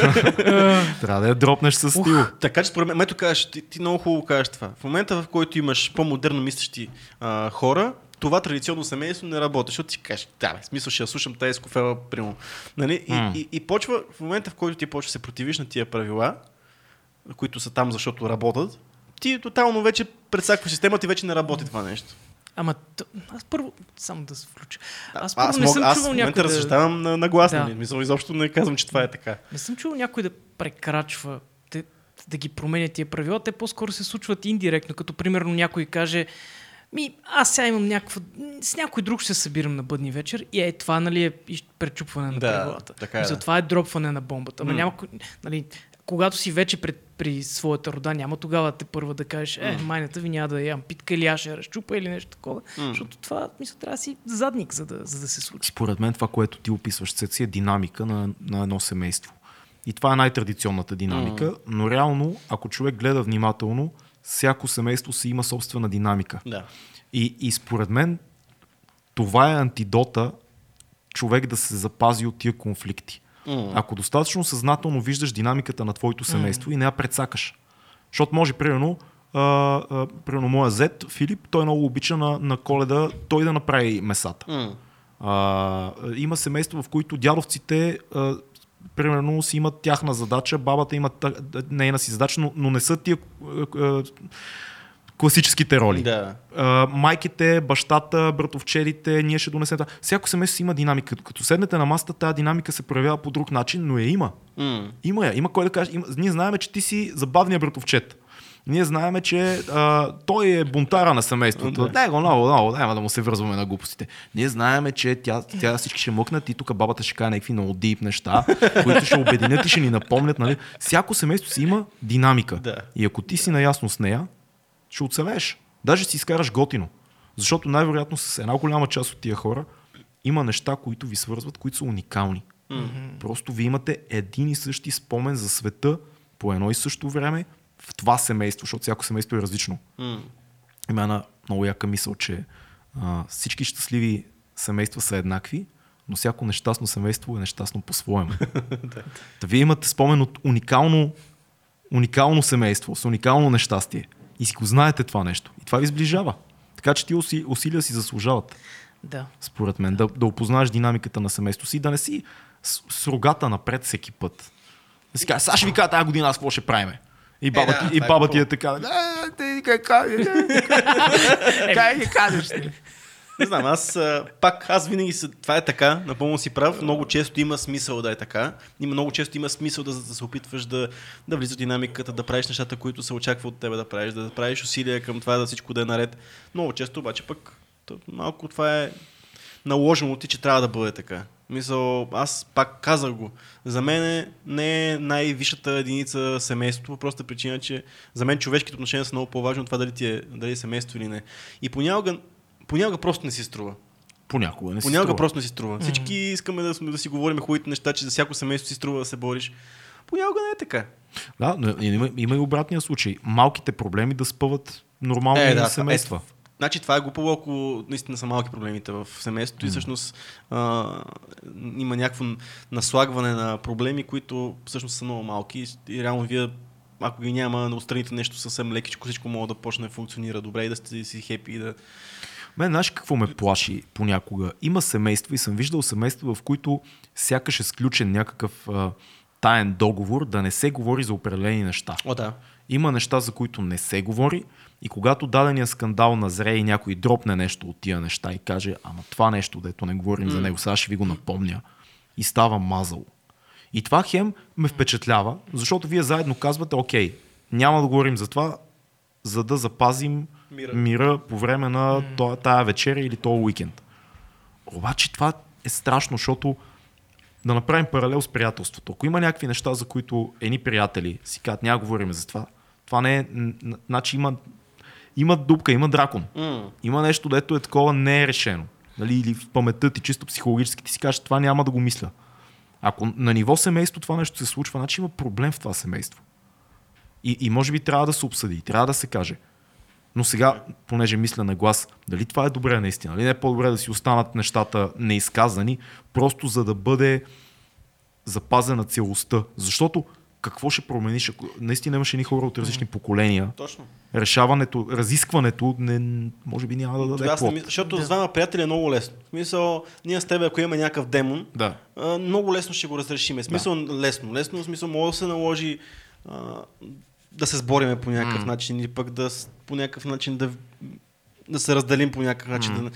трябва да я дропнеш със стил. Така че, според мен, мето кажеш, ти, ти много хубаво кажеш това. В момента, в който имаш по-модерно мислещи а, хора, това традиционно семейство не работи, защото ти кажеш, да, в смисъл ще я слушам тази с кофела, прямо. Нали? И, mm. и, и почва, в момента, в който ти почва се противиш на тия правила, които са там, защото работят, ти тотално вече предсаква системата и вече не работи това нещо. Ама аз първо, само да се включа. Аз първо аз не мог, съм чувал някой да... Аз в момента разсъждавам на, на глас, да. Нали? Мисля, изобщо не казвам, че това е така. Не съм чувал някой да прекрачва, те, да ги променя тия правила. Те по-скоро се случват индиректно, като примерно някой каже... Ми, аз сега имам някаква... С някой друг ще се събирам на бъдни вечер и е, това нали, е пречупване на да, правилата. Така е. За това е дропване на бомбата. Ама mm. няма... Нали, когато си вече пред, при своята рода, няма тогава те първа да кажеш, е, майната ви няма да ям питка или аз ще разчупа или нещо такова. Mm. Защото това, мисля, трябва да си задник, за да, за да се случи. Според мен това, което ти описваш, Цеци, е динамика на, на едно семейство. И това е най-традиционната динамика, mm. но реално, ако човек гледа внимателно, всяко семейство си има собствена динамика. Да. И, и според мен това е антидота човек да се запази от тия конфликти. Mm. Ако достатъчно съзнателно виждаш динамиката на твоето семейство mm. и не я предсакаш. Защото може, примерно, а, а, примерно моя зет, Филип, той много обича на, на Коледа, той да направи месата. Mm. А, има семейство, в които дядовците а, примерно си имат тяхна задача, бабата има нейна си задача, но, но не са тия а, а, класическите роли. Да. А, майките, бащата, братовчерите, ние ще донесем. Всяко семейство си има динамика. Като седнете на масата, тази динамика се проявява по друг начин, но я има. Mm. Има я. Има кой да каже. Има... Ние знаем, че ти си забавния братовчет. Ние знаем, че а, той е бунтара на семейството. Да. Дай го много, много, дай да му се връзваме на глупостите. Ние знаем, че тя, тя всички ще мъкнат и тук бабата ще каже някакви много дип неща, които ще обединят и ще ни напомнят. Нали? Всяко семейство си има динамика. Да. И ако ти си наясно с нея, ще оцелееш. Даже си изкараш готино. Защото най-вероятно с една голяма част от тия хора има неща, които ви свързват, които са уникални. Mm-hmm. Просто ви имате един и същи спомен за света по едно и също време, в това семейство, защото всяко семейство е различно. Mm. Има една много яка мисъл, че а, всички щастливи семейства са еднакви, но всяко нещастно семейство е нещастно по-своему. Та вие имате спомен от уникално, уникално семейство, с уникално нещастие. И си го знаете това нещо. И това ви сближава. Така че тия усилия си заслужават. Да. Според мен. Да, да опознаеш динамиката на семейството си, да не си с, с рогата напред всеки път. Да си кажа, сега ще ви кажа тази година, аз какво ще правиме. И баба, е, да, ти, и баба е ти е така. Да, ти как кажеш. Как ги казваш? Не знам, аз а, пак, аз винаги се, това е така, напълно си прав, много често има смисъл да е така. Има, много често има смисъл да, да се опитваш да, да влизаш в динамиката, да правиш нещата, които се очаква от тебе да правиш, да, да правиш усилия към това, да всичко да е наред. Много често обаче пък малко това е наложено ти, че трябва да бъде така. Мисъл, аз пак казах го. За мен не е най-висшата единица семейството, по проста причина, че за мен човешките отношения са много по-важни от това дали ти е, дали е семейство или не. И понякога, понякога просто не си струва. Понякога не си понякога струва. просто не си струва. Mm-hmm. Всички искаме да, да си говорим хубавите неща, че за всяко семейство си струва да се бориш. Понякога не е така. Да, но има, има и обратния случай. Малките проблеми да спъват нормални е, да, семейства. Е, Значи това е глупаво, ако наистина са малки проблемите в семейството mm. и всъщност а, има някакво наслагване на проблеми, които всъщност са много малки и реално вие, ако ги няма, да отстраните нещо съвсем лекичко, всичко може да почне да функционира добре и да сте си хепи и да... Мен, знаеш какво ме плаши понякога? Има семейства и съм виждал семейства, в които сякаш е сключен някакъв а, таен договор да не се говори за определени неща. О, да. Има неща, за които не се говори и когато дадения скандал назрее и някой дропне нещо от тия неща и каже, ама това нещо, дето не говорим mm. за него, сега ще ви го напомня и става мазало. И това хем ме впечатлява, защото вие заедно казвате, окей, няма да говорим за това, за да запазим мира, мира по време на mm. тая вечеря или този уикенд. Обаче това е страшно, защото да направим паралел с приятелството. Ако има някакви неща, за които едни приятели си казват, няма говорим за това, това не е... Значи има, има дупка, има дракон. Mm. Има нещо, дето е такова не е решено. Нали? Или в паметта ти, чисто психологически ти си кажеш, това няма да го мисля. Ако на ниво семейство това нещо се случва, значи има проблем в това семейство. И, и може би трябва да се обсъди, трябва да се каже. Но сега, понеже мисля на глас, дали това е добре наистина, дали не е по-добре да си останат нещата неизказани, просто за да бъде запазена целостта. Защото какво ще промениш? Наистина имаш едни хора от различни поколения. Точно. Решаването, разискването, не, може би няма да даде плод. Съм, защото да. Звана приятели е много лесно. В смисъл, ние с тебе, ако имаме някакъв демон, да. а, много лесно ще го разрешиме. В смисъл да. лесно. Лесно, в смисъл, може да се наложи а, да се сбориме по някакъв mm. начин или пък да, по някакъв начин да, да се разделим по някакъв начин. Mm. Да,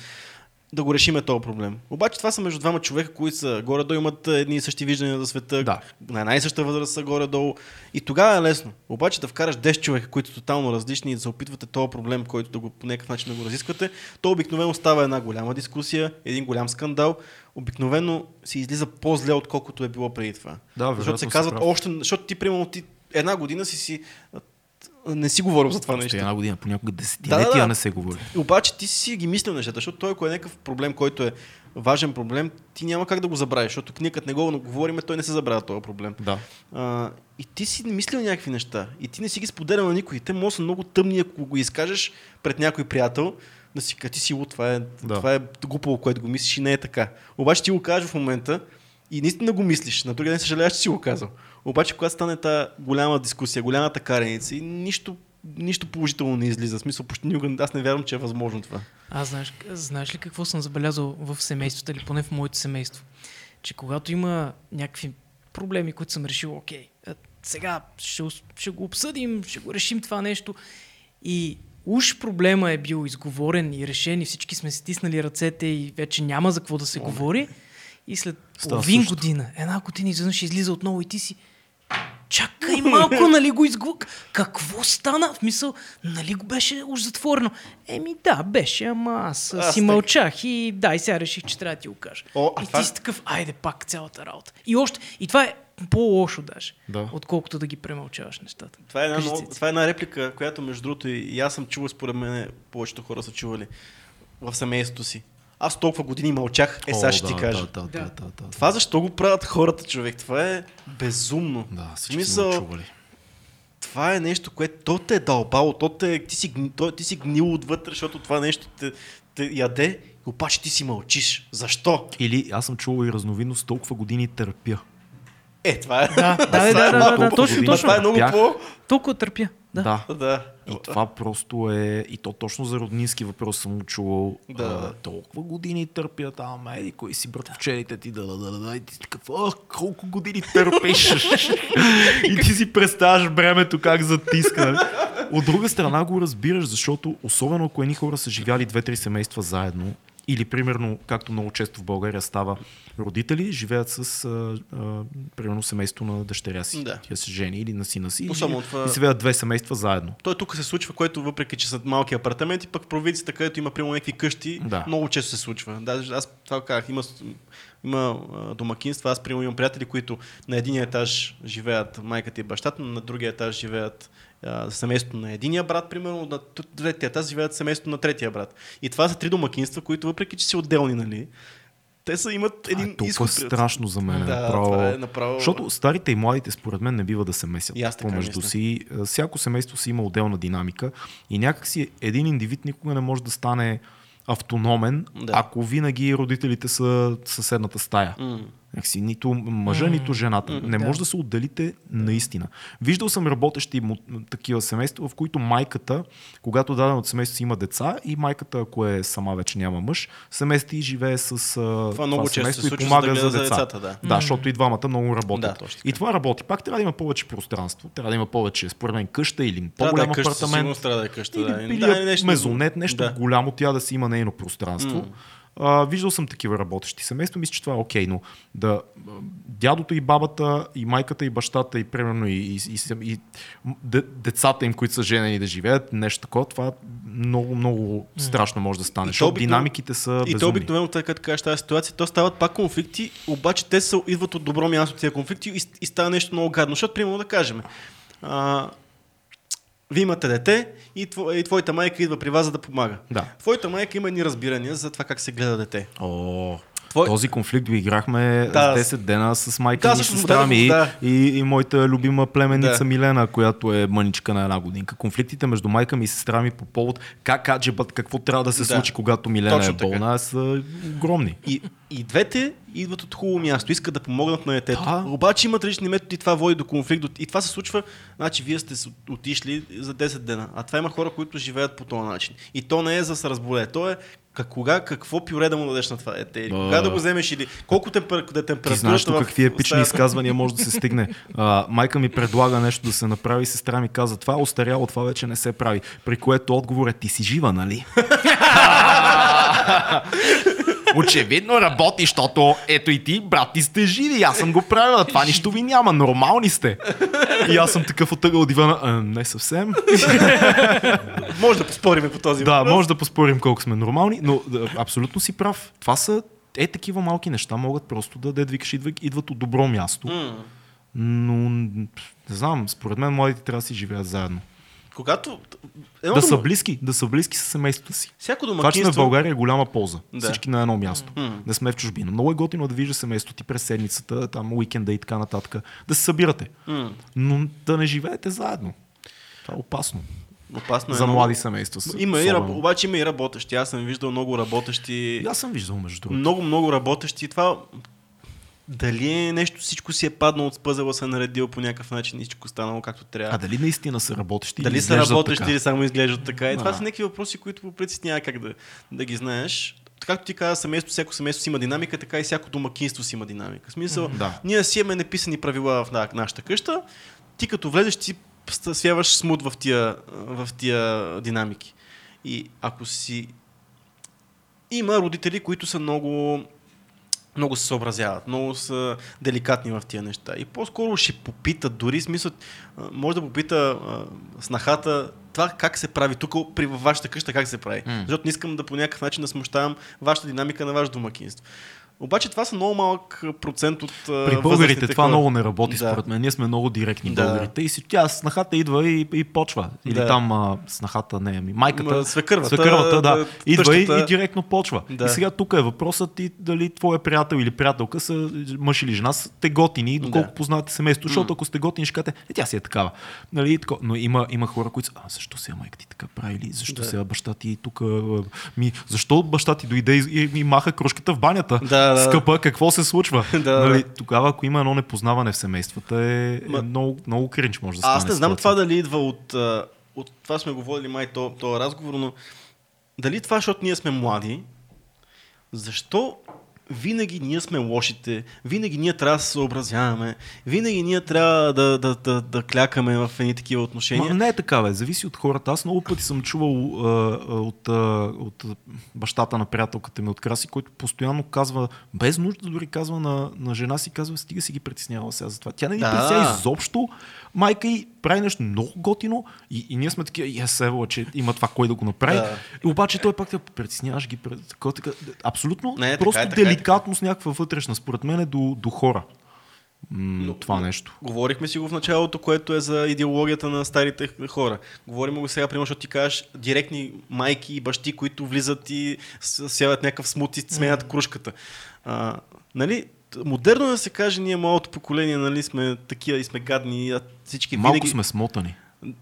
да го решиме този проблем. Обаче това са между двама човека, които са горе-долу имат едни и същи виждания за света, да. На една и съща възраст са горе-долу. И тогава е лесно. Обаче да вкараш десет човека, които са тотално различни и да се опитвате този проблем, който да го, по някакъв начин да го разисквате, то обикновено става една голяма дискусия, един голям скандал. Обикновено си излиза по-зле, отколкото е било преди това. Да, защото се казват прав. Още, защото ти примерно ти една година си си... Не си говорим за това нещо. Една година, понякога десетилетия да, да, да. не се говори. Обаче ти си ги мислил нещата, защото той, ако е някакъв проблем, който е важен проблем, ти няма как да го забравиш, защото ние като не го говорим, той не се забравя този проблем. Да. А, и ти си мислил някакви неща и ти не си ги споделял на никой. Те може са много тъмни, ако го изкажеш пред някой приятел, да си кати си лу, това е, да. това е глупо, което го мислиш и не е така. Обаче ти го кажеш в момента и наистина го мислиш, на другия ден съжаляваш, че си го казал. Обаче, когато стане тази голяма дискусия, голямата кареница, нищо, нищо положително не излиза. В смисъл, почти никога аз не вярвам, че е възможно това. Аз знаеш, знаеш ли какво съм забелязал в семейството, или поне в моето семейство? Че когато има някакви проблеми, които съм решил, окей, сега ще, ще го обсъдим, ще го решим това нещо. И уж проблема е бил изговорен и решен и всички сме стиснали ръцете и вече няма за какво да се О, говори. И след половин година, една година изведнъж излиза отново и ти си чакай малко, нали го изглък. Какво стана? В мисъл, нали го беше уж затворено? Еми да, беше, ама аз, аз си так. мълчах и да, и сега реших, че трябва да ти го кажа. О, и това... ти си такъв, айде пак цялата работа. И още, и това е по-лошо даже, да. Отколкото да ги премълчаваш нещата. Това е, една, Кажи, но... това е една реплика, която между другото и аз съм чувал, според мен повечето хора са чували в семейството си. Аз толкова години мълчах, е сега ще да, ти кажа. Да, да, да, да, да, това защо го правят хората, човек? Това е безумно. Да, всички мисъл, сме чували. Това е нещо, което то те е дълбало, то те, ти, си, то, ти си гнил отвътре, защото това нещо те, те яде, обаче ти си мълчиш. Защо? Или аз съм чувал и разновидност, толкова години търпя. Е, това е. Да, да, да, да, да, да точно, точно. Това е много по... Толкова търпя. Да. Да. да. И това просто е... И то точно за роднински въпрос съм чувал. Да, да. Толкова години търпя там, еди, кой си брат в черите ти, да, да, да, да, и ти такъв, ах, колко години търпиш. И ти си представяш бремето как затиска. От друга страна го разбираш, защото особено ако едни хора са живяли две-три семейства заедно, или, примерно, както много често в България става, родители живеят с, а, а, примерно, семейство на дъщеря си. Да. Тя се жени или на сина си. Или, това... И се ведат две семейства заедно. Той тук се случва, което въпреки, че са малки апартаменти, пък провинцията, където има, примерно, някакви къщи, да. Много често се случва. Да, аз това казах, има, има домакинства, аз, примерно, имам приятели, които на единия етаж живеят майката и бащата, на другия етаж живеят семейството на единия брат, примерно, на третия етаж живеят семейството на третия брат. И това са три домакинства, които въпреки, че са отделни, нали, те са имат един изход. Това е изход... страшно за мен. Да, направо... това е направо... Защото старите и младите, според мен, не бива да се месят помежду си. Всяко семейство си има отделна динамика и някакси един индивид никога не може да стане автономен, да. Ако винаги родителите са съседната стая. Mm. Някакси, нито мъжа, mm. нито жената. Mm. Не може да. да се отделите наистина. Виждал съм работещи такива семейства, в които майката, когато даден от семейството си има деца и майката, ако е сама вече няма мъж, се мести и живее с това, това много семейство и помага да за децата. децата да. да, защото и двамата много работят. Да, и това работи. Пак трябва да има повече пространство. Трябва да има повече, според мен, къща или по-голям да е апартамент. Къща, сигурно, трябва да е къща, или, да. Или да, нещо, мезонет, нещо да. Голямо, тя да си има нейно пространство. Mm. А, виждал съм такива работещи семейства, мисля, че това е окей, но да, дядото и бабата, и майката и бащата, и примерно и, и, и, и децата им, които са женени да живеят, нещо такова, това много, много страшно може да стане, защото динамиките са безумни. И то обикновено, така да кажеш тази ситуация, то стават пак конфликти, обаче те са, идват от добро място тези конфликти и, и става нещо много гадно, защото, примерно да кажем, а, вие имате дете и, тво, и твоята майка идва при вас, за да помага. Да. Твоята майка има едни разбирания за това как се гледа дете. О, Твой... Този конфликт го играхме да, десет дена с майка да, ми, сестра ми да, да. И, и моята любима племеница да. Милена, която е мъничка на една годинка. Конфликтите между майка ми и сестра ми по повод как аджебът, какво трябва да се да. случи, когато Милена Точно е болна, така. Са огромни. И, и двете идват от хубаво място, искат да помогнат на детето. Да. Обаче имат различни методи, това води до конфликт. И това се случва, значи вие сте отишли за десет дена, а това има хора, които живеят по този начин. И то не е за да се разболее, то е Как, кога, какво пюре да му дадеш на това дете? Кога да го вземеш или колко темпер, да температура... Ти знаеш до какви епични изказвания може да се стигне. А, майка ми предлага нещо да се направи, сестра ми каза това, остаряло, това вече не се прави. При което отговорът ти си жива, нали? Очевидно работи, защото ето и ти, брат, ти сте живи, аз съм го правила, това нищо ви няма, нормални сте. И аз съм такъв отъгъл дивана, не съвсем. Може да поспорим по този въпрос. Да, може да поспорим колко сме нормални, но абсолютно си прав. Това са, е такива малки неща, могат просто да дедвикаш, идват от добро място. Но, не знам, според мен младите трябва да си живеят заедно. Когато... Едно да дума... са близки, да са близки със семействата си. Всяко домакинство... Това, че сме в България, е голяма полза. Да. Всички на едно място. Mm-hmm. Не сме в чужбина. Много е готино да вижда семейството ти през седмицата, там уикенда и така нататък. Да се събирате. Mm-hmm. Но да не живеете заедно. Това е опасно. Опасно е за млади много... семейства. Има и раб... Обаче има и работещи. Аз съм виждал много работещи. Аз съм виждал, между другото. Много, много работещи. Това... Дали е нещо, всичко си е паднало от пъзела, се наредило по някакъв начин и всичко станало както трябва. А дали наистина са работещи? Дали са работещи или само изглеждат така? И а. това са някакви въпроси, които по принцип няма как да, да ги знаеш. Както ти каза, семейство, всяко семейство си има динамика, така и всяко домакинство си има динамика. В смисъл, да. Ние си имаме неписани правила в нашата къща, ти като влезеш, ти свяваш смут в тия, в тия динамики. И ако си... Има родители, които са много... Много се съобразяват, много са деликатни в тия неща. И по-скоро ще попитат, дори смисъл, може да попита а, снахата това как се прави тук, при вашата къща как се прави. Mm. Защото не искам да по някакъв начин да смущавам вашата динамика на ваше домакинство. Обаче това са много малък процент от възрастните. При българите това хора. Много не работи, да. Според мен. Ние сме много директни да. българите. И си, тя снахата идва и, и почва. Или да. там а, снахата, не, ами майката, свекървата, свекървата да. да идва тъщата... и, и директно почва. Да. И сега тук е въпросът и дали твоя приятел или приятелка са мъж или жена, сте готини, доколко да. познавате семейството. Защото mm. ако сте готини, ще кажете, е, тя си е такава. Нали, тако... Но има, има хора, които са, а защо сега майка ти така прави? Или защо да. сега баща ти тук? Ми... Защо баща ти дойде и, и маха крошката в банята? Да. Скъпа, какво се случва? да, нали, тогава, ако има едно непознаване в семействата, е, е много, много кринч може да стане. Аз не знам това дали идва от, от това сме говорили май този то разговор, но дали това, защото ние сме млади, защо винаги ние сме лошите, винаги ние трябва да се съобразяваме, винаги ние трябва да, да, да, да клякаме в едни такива отношения. Ма не е така, бе. Зависи от хората. Аз много пъти съм чувал а, от, а, от бащата на приятелката ми от Краси, който постоянно казва, без нужда дори казва на, на жена си, казва, стига си ги притеснява сега за това. Тя не ни да. притеснява изобщо. Майка й прави нещо много готино и, и ние сме такива, я севала, че има това кой да го направи. Да. И обаче той пак те притесняваш ги. Абсолютно, не, просто така, деликатност така, така. някаква вътрешна, според мен е до, до хора. М, но, това нещо. Говорихме си го в началото, което е за идеологията на старите хора. Говорим го сега, примерно, защото ти кажеш директни майки и бащи, които влизат и сяват някакъв смут и сменят кружката. А, нали? Модерно да се каже, ние малото поколение, нали, сме такива и сме гадни. Всички малко винаги... сме смотани.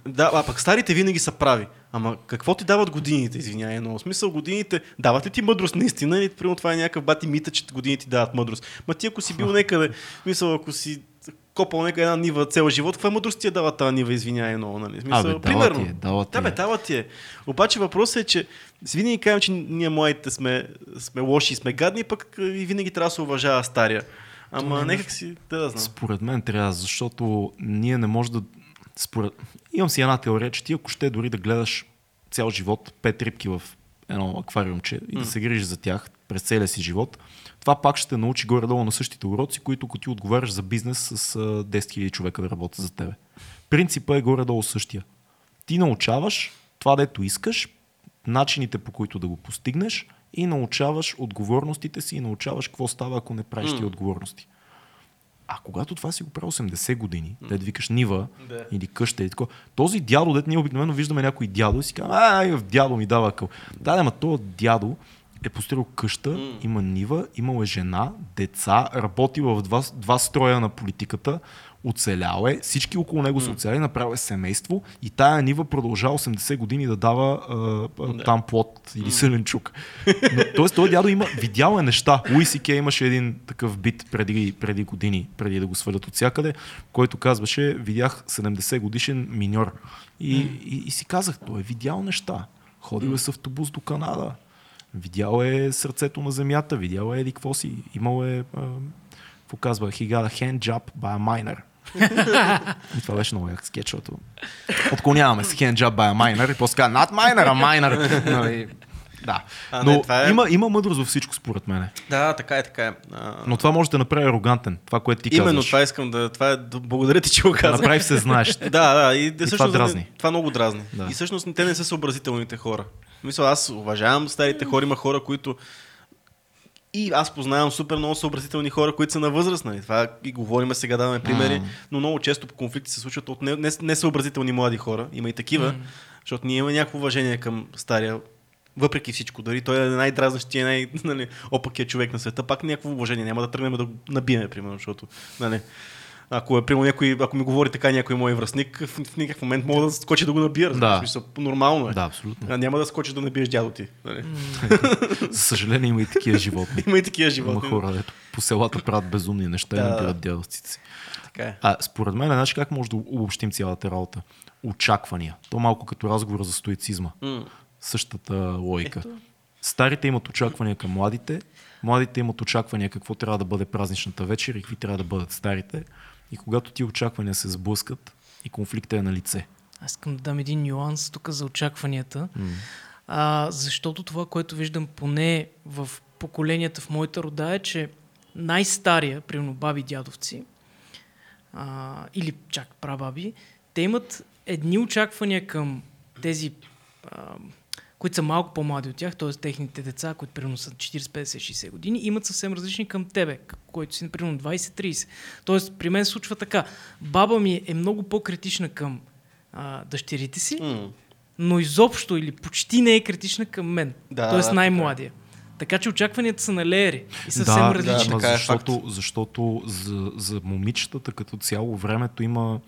Да, а пък старите винаги са прави. Ама какво ти дават годините, извинявай, но в смисъл годините, дават ли ти мъдрост наистина? Или, примерно, това е някакъв бати мита, че годините ти дават мъдрост. Ма ти ако си бил някъде, мисъл, ако си копал нека една нива цел живот, каква мъдрост ти е дава тази нива, извинявай, но, нали? Смисъл, а, бе, примерно. Дава ти е, дава ти е. Да, бе, дава ти е. Обаче въпросът е, че винаги кажем, че ние младите сме, сме лоши и сме гадни, пък и винаги трябва да се уважава стария. Ама не, нека си да, да знам. Според мен трябва, защото ние не може да. Според... Имам си една теория, че ти ако ще дори да гледаш цял живот пет рибки в едно аквариумче и да се грижиш за тях през целия си живот, това пак ще те научи горе-долу на същите уроци, които ако ти отговаряш за бизнес с десет хиляди човека да работят за тебе. Принципът е горе-долу същия. Ти научаваш това, дето искаш, начините по които да го постигнеш и научаваш отговорностите си и научаваш какво става, ако не правиш ти отговорности. А когато това си го прави осемдесет години, mm. дед викаш нива De. или къща и така, този дядо, дед ние обикновено виждаме някой дядо и си казва, ай, дядо ми дава къл. Да, да, ма този дядо е построил къща, mm. има нива, имал е жена, деца, работила в два, два строя на политиката, оцелял е, всички около него mm. са оцеляли, направил е семейство и тая нива продължава осемдесет години да дава а, а, там плод или mm. селенчук. Но, тоест този дядо има, видял е неща. Луис Кей имаше един такъв бит преди, преди години, преди да го свалят от всякъде, който казваше, видях седемдесет годишен миньор. И, mm. и, и си казах, той е видял неща. Ходил е с автобус до Канада, видял е сърцето на земята, видял е еди какво си, имал е, а, какво казва, he got a hand job by a miner. И това беше много як скетч, защото отклоняваме с hand job by a miner и после казва, not miner, а miner. Но, и, да. а, но не, е... има, има мъдрост във всичко, според мен. Да, така е, така е. А... Но това може да направи арогантен, това, което ти казваш. Именно това искам да, това е, благодаря ти, че го казвам. Да направи се знаеш. да, да, и, и това дразни. Това много дразни. Да. И всъщност те не са съобразителните хора. Мисля, аз уважавам старите хора, има хора, които и аз познавам супер много съобразителни хора, които са на възрастни. Това и говорим сега, даваме примери, mm. но много често по конфликти се случват от несъобразителни млади хора. Има и такива, mm. защото ние имаме някакво уважение към стария, въпреки всичко. Дори той е най-дразнащия, най- нали, опакия човек на света, пак някакво уважение. Няма да тръгнем да го набиеме, примерно, защото... Нали, ако е примерно някой, ако ми говори така някой мой връстник, в, в някакъв момент мога да скочи да го набия. Да. В смисъл, нормално е. Да, абсолютно. А няма да скочиш да набиеш дядо ти. Нали? За съжаление има и такива животни. Има и такива животни. Има хора, дето по селата правят безумни неща да. и набият дядостите си. Така е. А според мен, знаеш как може да обобщим цялата работа? Очаквания. То малко като разговор за стоицизма. М. Същата логика. Ето. Старите имат очаквания към младите, младите имат очаквания какво трябва да бъде празничната вечер и какви трябва да бъдат старите. И когато ти очаквания се сблъскат и конфликтът е на лице. Аз искам да дам един нюанс тук за очакванията, mm. а, защото това, което виждам поне в поколенията в моята рода е, че най-стария, примерно баби дядовци а, или чак прабаби, те имат едни очаквания към тези, а, които са малко по-млади от тях, т.е. техните деца, които примерно са четирийсет, петдесет, шейсет години, имат съвсем различни към тебе, който си примерно двайсет, трийсет. Тоест при мен случва така. Баба ми е много по-критична към а, дъщерите си, mm. но изобщо или почти не е критична към мен. Да, т.е. Да, най-младия. Така. така че очакванията са на леери и съвсем да, различни. Да, защото защото за, за момичетата като цяло времето има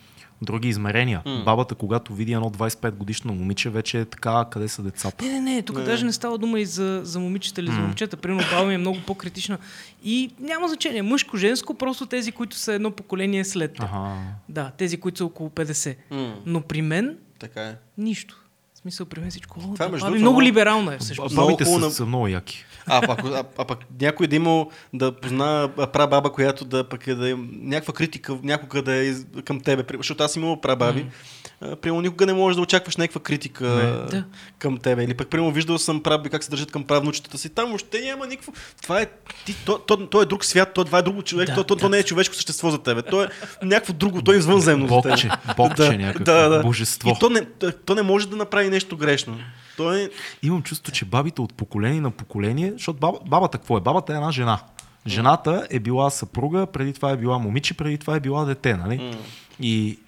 други измерения. Mm. Бабата, когато види едно двайсет и пет годишно момиче, вече е така, къде са децата. Не, не, не, тук mm. даже не става дума и за, за момичета или mm. за момчета. Примерно баба ми е много по-критична. И няма значение, мъжко, женско, просто тези, които са едно поколение след те. Ага. Да, тези, които са около петдесет. Mm. Но при мен така е. Нищо. В смисъл, при мен всичко. О, това, да, баби, това, много либерална е всъщност. Бабите са, са много яки. А пак, а, а пак някой да има да познава прабаба, която да пък е да има някаква критика някога да е към тебе. Защото аз имам прабаби. Mm. Примерно никога не можеш да очакваш някаква критика mm. към тебе. Или пък примерно виждал съм праби как се държат към правнучетата си. Там още няма никакво. Това е ти, то, то, то е друг свят, то това е друго човек, да, то, то, да. то не е човешко същество за тебе. То е някакво друго, то е извънземно за тебе. Богче, някакво да, да. божество. И то не, то не може да направи нещо грешно. Той... Имам чувство, че бабите от поколение на поколение, защото баба, бабата какво е? Бабата е една жена. Жената е била съпруга, преди това е била момиче, преди това е била дете, нали? Mm. И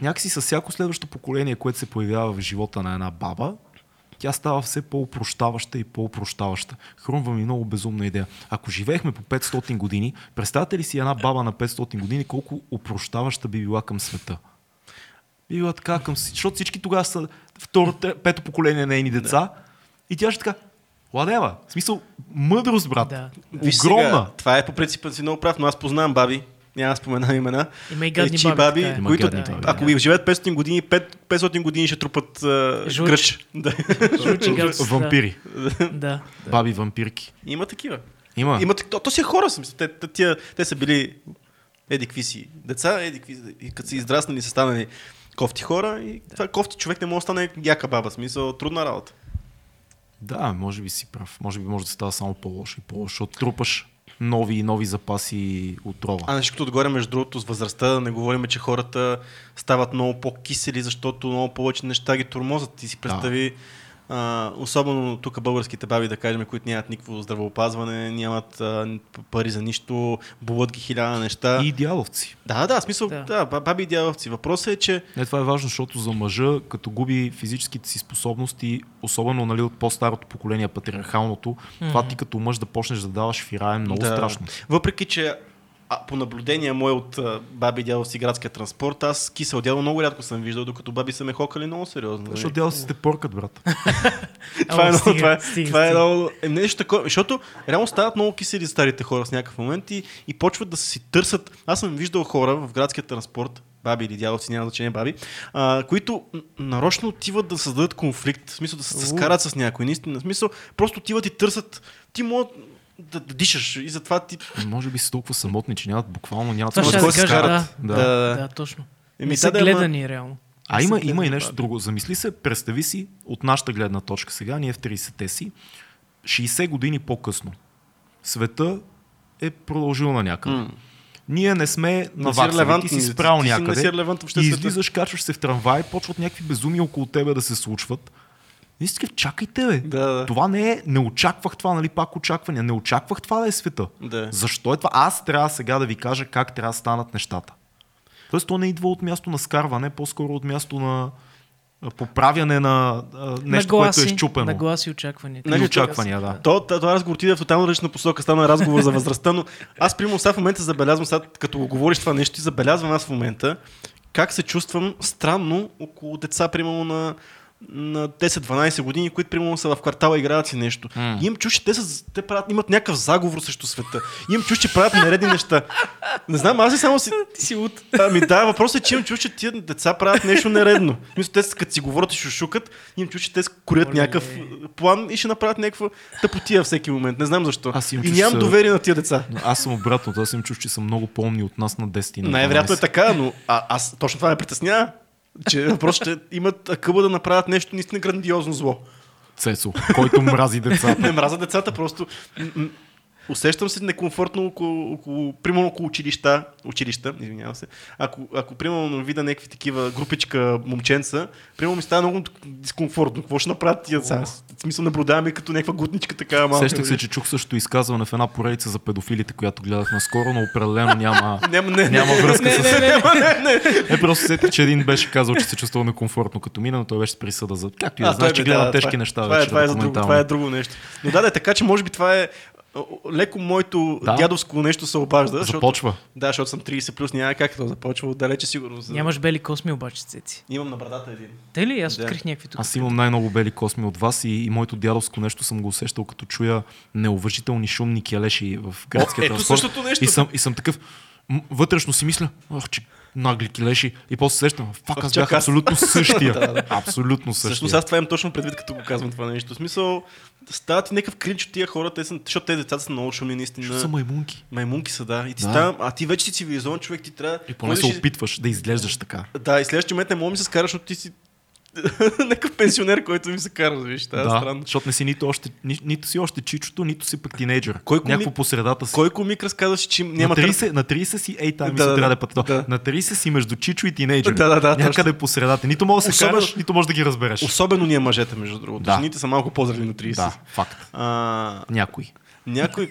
някакси с всяко следващо поколение, което се появява в живота на една баба, тя става все по-опрощаваща и по-опрощаваща. Хрумва ми много безумна идея. Ако живеехме по петстотин години, представете ли си една баба на петстотин години, колко опрощаваща би била към света? Би била така към си, защото всички тогава са второ, пето поколение нейни деца да. и тя ще така, ладева, в смисъл, мъдрост, брат, да. огромна. Сега, това е по принципът си много прав, но аз познавам баби, няма да споменам имена, речи баби, баби е. които гадни, ако да. живеят петстотин години, петстотин години ще трупат uh, гръч. Да. Вампири. Да. Да. Баби вампирки. Има такива. Има. Има то, то си е хора, смисъл. Те, те, те са били еди какви си деца, еди какви, като са издраснали, са станали кофти хора и да. това кофти човек не може да стане яка баба, смисъл, трудна работа. Да, може би си прав. Може би може да става само по-лошо и по-лошо. Трупаш нови и нови запаси отрова. А на всичкото отгоре, между другото, с възрастта не говорим, че хората стават много по-кисели, защото много повече неща ги тормозят. Ти си представи, да. а, особено тук българските баби, да кажем, които нямат никакво здравеопазване, нямат а, пари за нищо, болят ги хиляда неща. И идеаловци. Да, да, в смисъл, да. Да, баби идеаловци. Въпросът е, че... Не, това е важно, защото за мъжа, като губи физическите си способности, особено нали, от по-старото поколение, патриархалното, mm-hmm. това ти като мъж да почнеш да даваш фира е много да. страшно. Въпреки, че а, по наблюдение мое от а, баби идеаловци градския транспорт, аз кисел дядо много рядко съм виждал, докато баби са ме хокали много сериозно. Защото дядовци те поркат, брат. Това е много... Това е много... Нещо такова, защото реално стават много кисели старите хора с някакъв момент и, и почват да си търсят... Аз съм виждал хора в градския транспорт, баби или дядовци, няма значение баби, а, които нарочно отиват да създадат конфликт, в смисъл да се скарат с някой, наистина, в смисъл просто отиват и търсят... Ти могат... Да, да дишаш и затова ти... Може би са толкова самотни, че нямат буквално нямат това с кой се карат. Да, да. да, да точно. Еми, не са да, гледани ма... реално. А има, има и нещо друго. Замисли се, представи си от нашата гледна точка сега, ние в трийсетте си, шейсет години по-късно. Света е продължил на някъде. Mm. Ние не сме наваксали, ти си спрял някъде и излизаш, качваш се в трамвай, почват някакви безумия около тебе да се случват. Истина, чакайте, бе. Да, да. Това не е, не очаквах това, нали, пак очаквания, не очаквах това да е света. Да. Защо е това? Аз трябва сега да ви кажа как трябва да станат нещата. Тоест, то не идва от място на скарване, по-скоро от място на поправяне на нещо, нагласи, което е счупено. Нагласи очакванията. Нали, очаквания, да. То, това разговор отиде в тотално различна посока, стана разговор за възрастта, но аз примерно сега в момента забелязвам, сега, като говориш това нещо, забелязвам аз в момента как се чувствам странно около деца, примерно на на десет-дванайсет години, които примерно са в квартала играят си нещо. Mm. И им чуш, че те, са, те правят, имат някакъв заговор срещу света. И им чуш, че правят нередни неща. Не знам, аз ли само си... Ти си луд. Ами да, въпросът е, че им чуш, че тия деца правят нещо нередно. Мисля, те като си говорят и шушукат, им чуш, че те корят някакъв план и ще направят някаква тъпотия всеки момент. Не знам защо. Аз им чуш, и нямам са... доверие на тия деца. Аз съм обратно, аз им чуш, че са много по-умни от нас на десет. Най-вероятно е така, но а, аз точно това ме притеснява. Че просто ще имат къба да направят нещо наистина грандиозно зло. Цесо, който мрази децата. Не мраза децата, просто усещам се некомфортно около, около, примерно около училища, училища, извинявам се, ако, ако примерно видя някакви такива групичка момченца, примерно ми става много дискомфортно. Какво ще направят тия деца? В смисъл наблюдаваме като някаква гутничка такава малка. Сещах се, че чух също изказване в една поредица за педофилите, която гледах наскоро, но определено няма, няма, не, няма не, връзка не, с... Не, не, не, не. Е, просто сетих, че един беше казал, че се чувства некомфортно като мина, но той беше присъда за... Както и да знаеш, че гледа да, тежки това, неща това, вече. Това е, да, това, е друго, това е друго нещо. Но да, да, така че може би това е... Леко моето да. дядовско нещо се обажда. Започва. Защото, да, защото съм трийсет плюс, няма как да започва, далече сигурно. Нямаш бели косми обаче, цеци. Имам на брадата един. Те ли? Аз да. открих някакви тук. Аз имам най-много бели косми от вас и, и моето дядовско нещо съм го усещал, като чуя неуважителни шумни келеши в градския О, транспорт. Ето същото нещо. И съм, и съм такъв, вътрешно си мисля, ах, че нагли келеши и после сещам, фак, аз бях абсолютно същия. да, да. Абсолютно същия. Всъщност аз това имам точно предвид, като го казвам това нещо. В смисъл, стават и някакъв кринч от тия хора, те са, защото те децата са много шумни наистина. Защото са маймунки. Маймунки са, да. И ти да. Става, а ти вече си цивилизован човек, ти трябва... И поне се и... опитваш да изглеждаш така. Да, и следващия момент не мога ми се скараш, защото ти си някакъв пенсионер, който ми се кара, виж, това да, е странно. Защото не си нито, още, ни, нито си още чичото, нито си пък тинейджър. Някакво по средата си. Кой комик разказваше, че няма... На трийсет, на трийсет си, ей, там да, да, да, да. На трийсет си между чичо и тинейджър. Да, да, да, някъде точно. По средата. Нито мога да се караш, нито можеш да ги разбереш. Особено ние мъжете, между другото. Да. Жените са малко по-зрели на трийсет. Да, факт. А... Някой. Някой,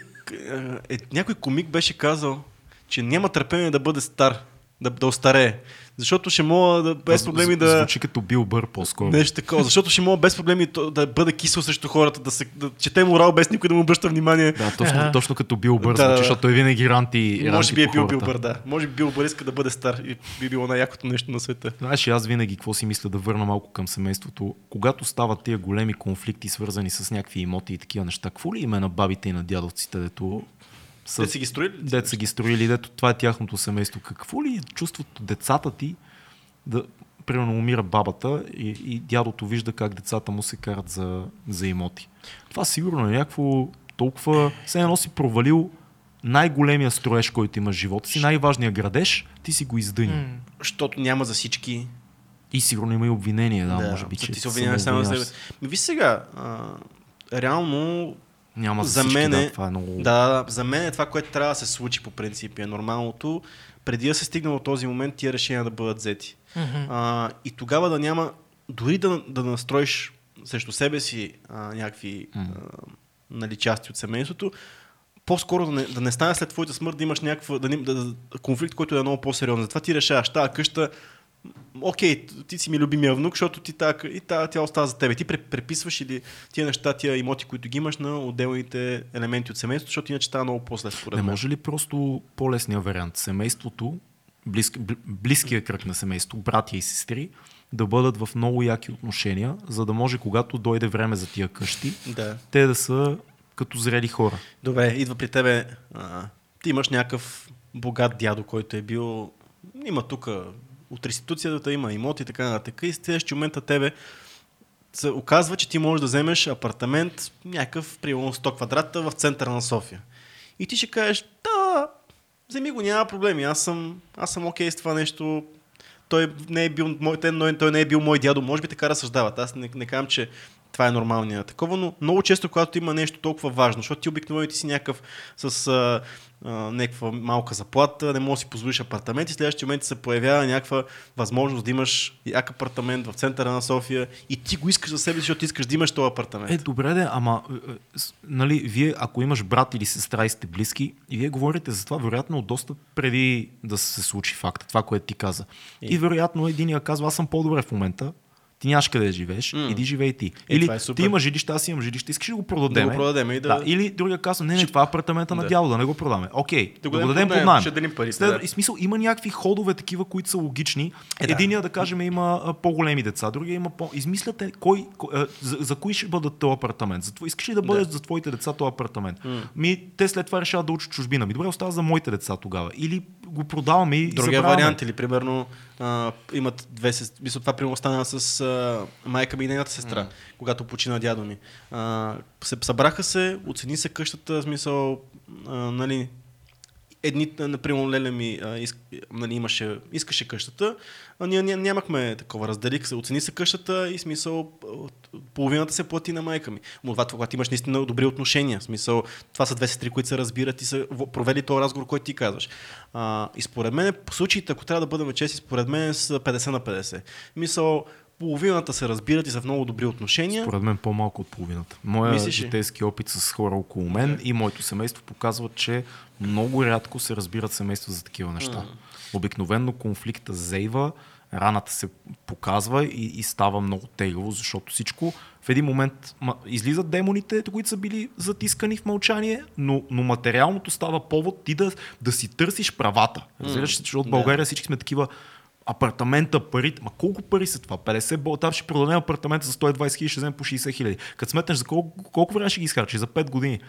е, някой комик беше казал, че няма търпение да бъде стар. Да, да остарее. Защото ще мога да без проблеми да... Звучи като Бил Бър по-скоро. Нещо такова. Защото ще мога без проблеми да бъда кисел срещу хората, да, се, да чете морал без никой да му обръща внимание. Да, точно, yeah. точно като Бил Бър, да, защото той винаги ранти, ранти Може би е бил Бил Бър, да. Може би Бил Бър иска да бъде стар и би било най-якото нещо на света. Знаеш, аз винаги какво си мисля да върна малко към семейството. Когато стават тия големи конфликти, свързани с някакви имоти и такива неща, какво ли има на бабите и на дядовците, дето... С... Дет са ги строили? Дет са ги строили, дето това е тяхното семейство. Какво ли е чувството децата ти да, примерно, умира бабата и, и дядото вижда как децата му се карат за, за имоти? Това сигурно е някакво толкова... Все едно си провалил най-големия строеж, който има в живота си, най-важният градеж, ти си го издъни. Защото няма за всички. И сигурно има и обвинение, да, да може би. Ти се обвиняваш само за себе. Виж сега... А... реално няма за, за всички, мен е, да, това е много... да, за мен е това, което трябва да се случи по принцип, е нормалното, преди да се стигне до този момент тия решения да бъдат взети. Mm-hmm. А, и тогава да няма, дори да, да настроиш срещу себе си а, някакви mm-hmm. а, нали, части от семейството, по-скоро да не, да не стане след твоята смърт да имаш някакъв да, да, да, конфликт, който е много по-сериозен. Затова ти решаваш тази къща, окей, ти си ми любимия внук, защото ти тая, и тая, тя остава за тебе. Ти преписваш или тия неща, тия имоти, които ги имаш на отделните елементи от семейството, защото иначе става много по-след според. Не може ли просто по-лесния вариант? Семейството, близки, близкия кръг на семейството, братя и сестри, да бъдат в много яки отношения, за да може, когато дойде време за тия къщи, да. Те да са като зрели хора. Добре, идва при тебе, а, ти имаш някакъв богат дядо, който е бил, има тук от реституцията, има имот и така нататък. И след момента тебе се оказва, че ти можеш да вземеш апартамент, някакъв, примерно сто квадрата в центъра на София. И ти ще кажеш, да, вземи го, няма проблеми, аз съм, аз съм окей с това нещо. Той не е бил мой, той не е бил мой дядо, може би така разсъждават. Аз не, не казвам, че това е нормалния такова, но много често, когато има нещо толкова важно, защото ти обикновено ти си някакъв с а, а, някаква малка заплата, не можеш да си позволиш апартамент и следващия момент се появява някаква възможност да имаш як апартамент в центъра на София и ти го искаш за себе си, защото искаш да имаш този апартамент. Е, добре де, ама нали, вие, ако имаш брат или сестра и сте близки, и вие говорите за това, вероятно доста преди да се случи факта, това, което ти каза. И, и вероятно единия казва, аз съм по-добре в момента, ти нямаш къде живееш, mm. иди живей ти. Е, или е ти имаш жилище, аз имам жилище, искаш да го продадем. Да го продадем и да... да. Или другия казва, не, не, това е апартамента да. На дядо, да не го продаме. Окей, okay, да го дадем под найем. Ще делим пари. След... И смисъл, има някакви ходове такива, които са логични. Е, да. Единия, да кажем, има по-големи деца, другия има по... Измисляте кой, кой, за, за кои ще бъдат този апартамент. За това... Искаш ли да бъдеш да. За твоите деца този апартамент? Mm. Ми, те след това решават да учат чужбина. Ми, добре, остава за моите деца тогава. Или го продаваме и другия забравяме. Вариант или, примерно, а, имат две сестри. Мисля, това примерно стана с а, майка ми и нейната сестра, mm. когато почина дядо ми. А, се, събраха се, оцени се къщата, в смисъл, а, нали, едни, например, Леля ми а, иск, нали, имаше, искаше къщата, а ние нямахме такова, разделих се, оцени се къщата и смисъл, половината се плати на майка ми. Но това, когато имаш наистина добри отношения, в смисъл, това са две сестри, които се разбират и са провели този разговор, който ти казваш. А, и според мен, по случаите, ако трябва да бъдем чести, според мен са петдесет на петдесет. Мисъл, половината се разбират и са в много добри отношения. Според мен по-малко от половината. Моя житейски опит с хора около мен okay. и моето семейство показват, че много рядко се разбират семейства за такива неща. Mm. Обикновено конфликта зейва, раната се показва и, и става много тегаво, защото всичко в един момент ма, излизат демоните, които са били затискани в мълчание, но, но материалното става повод ти да, да си търсиш правата. Разбираш се, mm. защото в България yeah. всички сме такива апартамента, парите, ма колко пари са това? петдесет бо, там ще продадем апартамента за сто и двадесет хиляди, ще вземем по шейсет хиляди. Като сметнеш за колко, колко време ще ги изхарчиш? За пет години.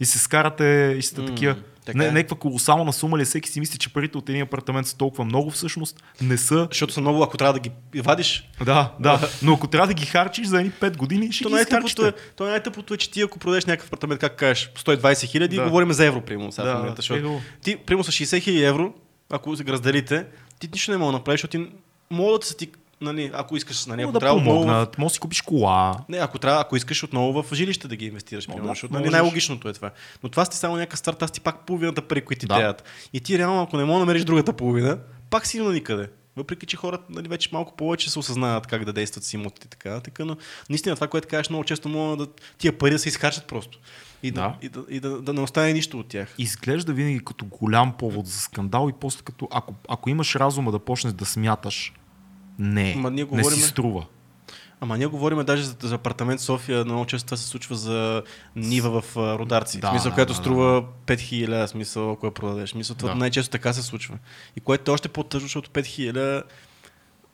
И се скарате и сте mm, такива. Не, някаква колосална сума ли, всеки си мисли, че парите от един апартамент са толкова много, всъщност не са. Защото са много, ако трябва да ги вадиш. Да, да. Но ако трябва да ги харчиш за едни пет години, ще то ги изхарчите. То най-тъпото е, че ти ако продадеш някакъв апартамент, как кажеш, сто и двадесет хиляди, да. Говорим за евро, примерно. Да, да, защото... Ти, примерно, с шейсет хиляди евро, ако се разделите, ти нищо не мога да направиш, защото ти мога да се ти, нали, ако искаш на някакво да трябва... Помогнат, в... Може да си купиш кола. Не, ако трябва, ако искаш отново в жилище да ги инвестираш. Примерно, да, защото, нали, най-логичното е това. Но това си само някакъв старт, аз ти пак половината пари, които ти да. Теят. И ти реално, ако не мога да намериш другата половина, пак си на никъде. Въпреки, че хората, нали, вече малко повече се осъзнават как да действат с имотите и така, така, но наистина това, което кажеш, много често мога да тия пари да се изхарчат просто. И да, да, и да, и да, да не остане нищо от тях. Изглежда винаги като голям повод за скандал и после като, ако, ако имаш разума да почнеш да смяташ, не, ама не говорим... си струва. Ама ние говорим даже за, за апартамент в София, много често това се случва за нива в Родарци. Да, в смисъл, да, което да, струва да. пет хиляди, смисъл, ако я продадеш. Мисъл, това да. Най-често така се случва. И което е още по-тъжно, защото пет хиляди...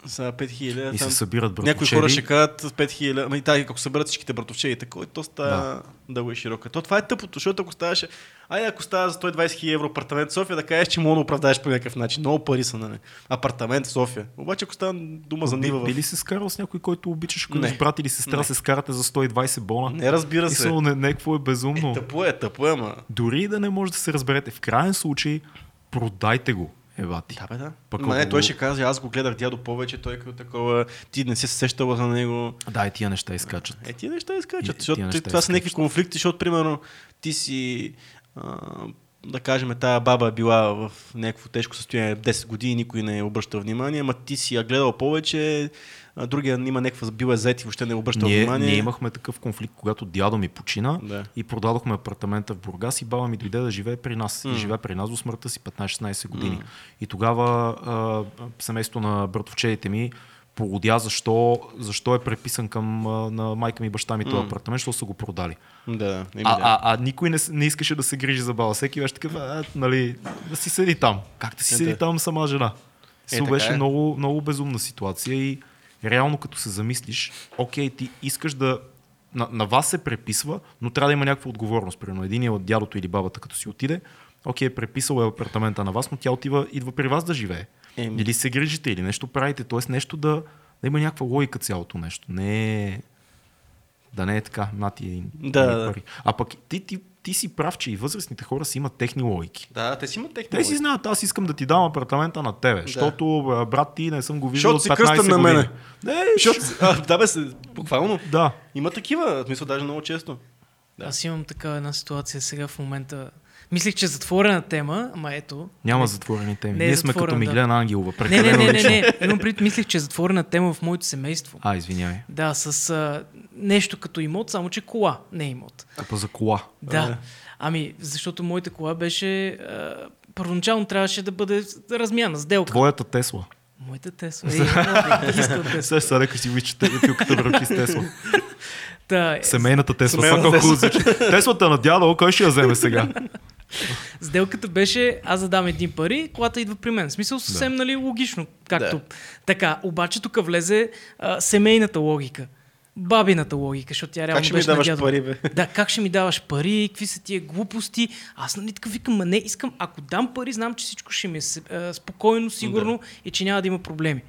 За пет хиляди. И там, се събират братовчери. Някои хора ще кажат пет хиляди. Ами да, ако съберат всичките братовчери, така и то става дълго и широко. То това е тъпото, защото ако ставаше. Айде, ако става за сто и двадесет хиляди евро апартамент в София, да кажеш, че мога да оправдаеш по някакъв начин. Много пари са на не. Апартамент в София. Обаче, ако става дума за нива. Би, в... Били се скарал с някой, който обичаш, ако с брат или сестра не. Се скарате за сто и двадесет бона? Не, разбира се. Мисъл, не, някакво е безумно. Е, тъпо е, тъпо е, ма. Дори да не може да се разберете. В крайен случай, продайте го. Евати. Да, бе, да. Пък, ма, не, той го... ще каза, аз го гледах дядо повече, той като такова, ти не си сещала за него. Да, и тия неща изкачат. Е, тия неща изкачат, защото неща това изкачат. Са някакви конфликти, защото, примерно, ти си... А, да кажем, тая баба е била в някакво тежко състояние десет години, никой не обръща внимание, ама ти си я гледал повече, другия има някаква била е зет и въобще не обръща ние, внимание. Ние имахме такъв конфликт, когато дядо ми почина да. И продадохме апартамента в Бургас и баба ми дойде да живее при нас. Mm. И живее при нас до смъртта си петнайсет-шестнайсет години. Mm. И тогава а, семейство на братовчедите ми погодя защо, защо е преписан към на майка ми и баща ми mm. това апартамент, защото са го продали. Да, а, а, а никой не, не искаше да се грижи за баба. Всеки беше такъв, а, нали, да си седи там. Как да си е, седи да. Там сама жена? Е, беше е. много, много безумна ситуация и реално като се замислиш, окей, ти искаш да... На, на вас се преписва, но трябва да има някаква отговорност. Примерно единия от дядото или бабата като си отиде, окей, преписал е апартамента на вас, но тя отива, идва при вас да живее. Еми. Или се грижите, или нещо правите. Тоест нещо да, да има някаква логика цялото нещо. Не, да не е така. Нати, да, да. Пари. А пък ти, ти, ти си прав, че и възрастните хора си имат техни логики. Да, те си имат техни те логики. Те си знаят, аз искам да ти дам апартамента на тебе, защото да. брат ти не съм го виждал от петнайсет години. Защото си кръстен на мене. Не, защото... а, да бе, се, буквално. Да. Има такива, в смисъл даже много често. Да. Аз имам такава една ситуация сега в момента. Мислих, че е затворена тема, ама ето... Няма затворени теми. Ние е сме като Миглена да. Ангелова. Не, не, не, не, не. Имам предвид, мислих, че е затворена тема в моето семейство. А, извинявай. Да, с а, нещо като имот, само че кола, не имот. Тъпа за кола. Да. А, ами, защото моята кола беше... А, първоначално трябваше да бъде размяна, сделка. Твоята Тесла. Моята Тесла. Също сега дека си вичате пилката върчи с Тесла. Та, е, семейната Тесла. Семейната Тесла. Теслата на дядо, кой ще я вземе сега? Сделката беше, аз задам един пари, колата идва при мен. В смисъл съвсем да. нали, логично, както да. така. Обаче тук влезе а, семейната логика, бабината логика, защото тя реално беше на дядо. Как ще ми даваш пари, бе? Да, как ще ми даваш пари, какви са тия глупости. Аз нали така викам, не искам, ако дам пари, знам, че всичко ще ми е спокойно, сигурно да. и че няма да има проблеми.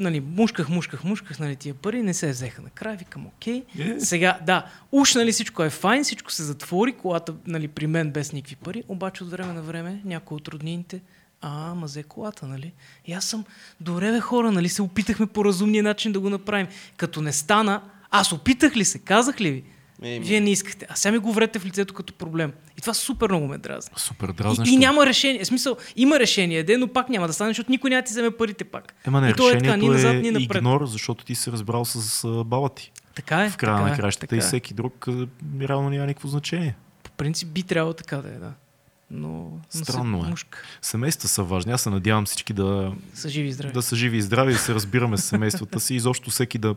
Нали, мушках, мушках, мушках, нали, тия пари, не се взеха накрая, викам, окей. Yeah. Сега, да, уж, нали, всичко е файн, всичко се затвори, колата, нали, при мен без никакви пари, обаче от време на време, някои от роднините, а, ма взе колата, нали. И аз съм, добре бе хора, нали, се опитахме по разумния начин да го направим. Като не стана, аз опитах ли се, казах ли ви? Maybe. Вие не искахте. А сега ми го врете в лицето като проблем. И това супер много ме дразни. Супер дразни. И, и няма решение. В смисъл, има решение, де, но пак няма да стане, защото никой няма ти вземе парите пак. Ема не, и решението е, така, ни назад, ни е игнор, защото ти се разбрал с баба ти. Така е. В края на кращата и всеки друг реално няма никакво значение. По принцип би трябвало така да е, да. Но, странно но е. Семейства са важни. Аз се надявам всички да са живи и здрави, да са живи и здрави, да се разбираме с семействата си. Изобщо всеки да...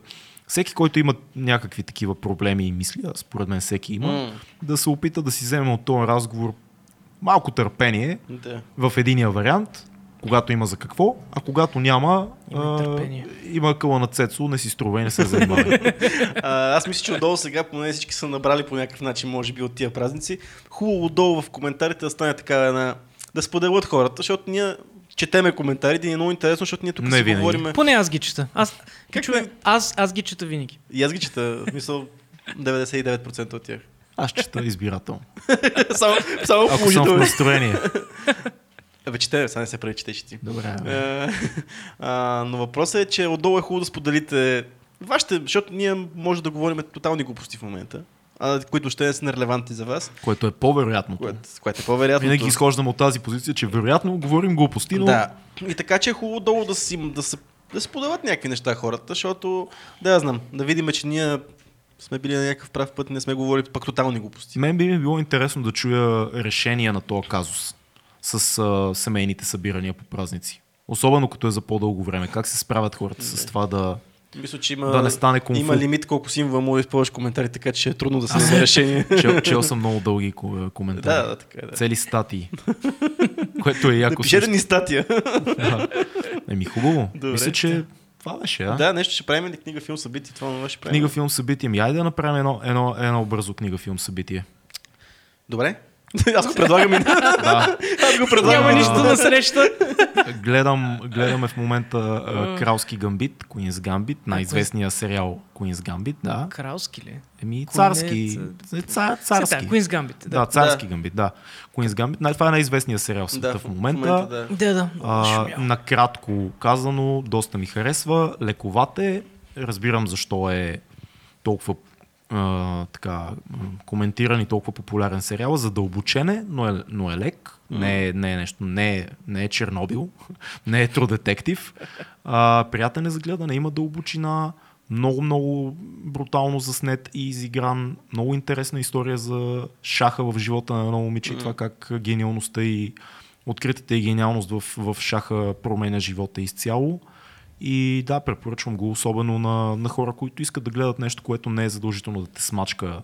Всеки, който има някакви такива проблеми и мисли, а според мен всеки има, mm. да се опита да си вземе от този разговор малко търпение да. в единия вариант, когато има за какво, а когато няма, има, има къла на Цецо, не си струва и не се занимава. Аз мисля, че отдолу сега поне всички са набрали по някакъв начин, може би от тия празници. Хубаво отдолу в коментарите да стане така една... да споделят хората, защото ние... четеме коментарите и е много интересно, защото ние тук не си винаги говорим... Поне аз ги чета. Аз, как човек, аз, аз ги чета винаги. И аз ги чета, мисъл деветдесет и девет процента от тях. Аз чета избирателно. само само ако съм в настроение. Абе, чете, сега не се прави, чете, чети. Добре. А, а, но въпросът е, че отдолу е хубаво да споделите вашите, защото ние може да говорим тотални глупости в момента, които ще са нерелевантни за вас. Което е по-вероятното. Което, което е по-вероятното. Винаги изхождам от тази позиция, че вероятно говорим глупости, но... Да. И така, че е хубаво долу да се да да подават някакви неща хората, защото да я знам, да видим, че ние сме били на някакъв прав път, не сме говорили пак тотални глупости. Мен би ми било интересно да чуя решения на този казус с а, семейните събирания по празници. Особено като е за по-дълго време. Как се справят хората с това да... Мисля, че има, да не стане конфликт. Има лимит колко символа може да използваш коментари, така че е трудно да се вземе решение. Чел, чел съм много дълги коментари. Да, да, така, да. Цели статии. Което е яко. Пишете ни статия. Да. Еми хубаво. Добре, мисля, че да. това беше. А? Да, нещо ще правим ли книга, филм, събитие. Това не беше правим. Книга, филм, събитие. Ами айде да направим едно, едно, едно бързо книга, филм, събитие. Добре. Аз го предлагам и да. Аз го предлагам а, нищо на среща. Гледам, гледаме в момента Кралски гамбит, Куинс Гамбит, най-известният сериал Куинс Гамбит, да. Кралски ли? Еми царски, цар, царски. Куинс Гамбит, да. Да, Царски гамбит, да. Куинс Гамбит, това е най-известният сериал в света да, в момента. Да, да. да. А, накратко казано, доста ми харесва, лековате, разбирам защо е толкова Uh, така, коментиран и толкова популярен сериал, задълбочен е, но е, но е лек, mm. не, е, не е нещо, не е, не е Чернобил, не е True Detective. Uh, приятен е за гледане, има дълбочина, много-много брутално заснет и изигран, много интересна история за шаха в живота на едно момиче mm. и това как гениалността и откритата и гениалност в, в шаха променя живота изцяло. И да, препоръчвам го особено на, на хора, които искат да гледат нещо, което не е задължително да те смачка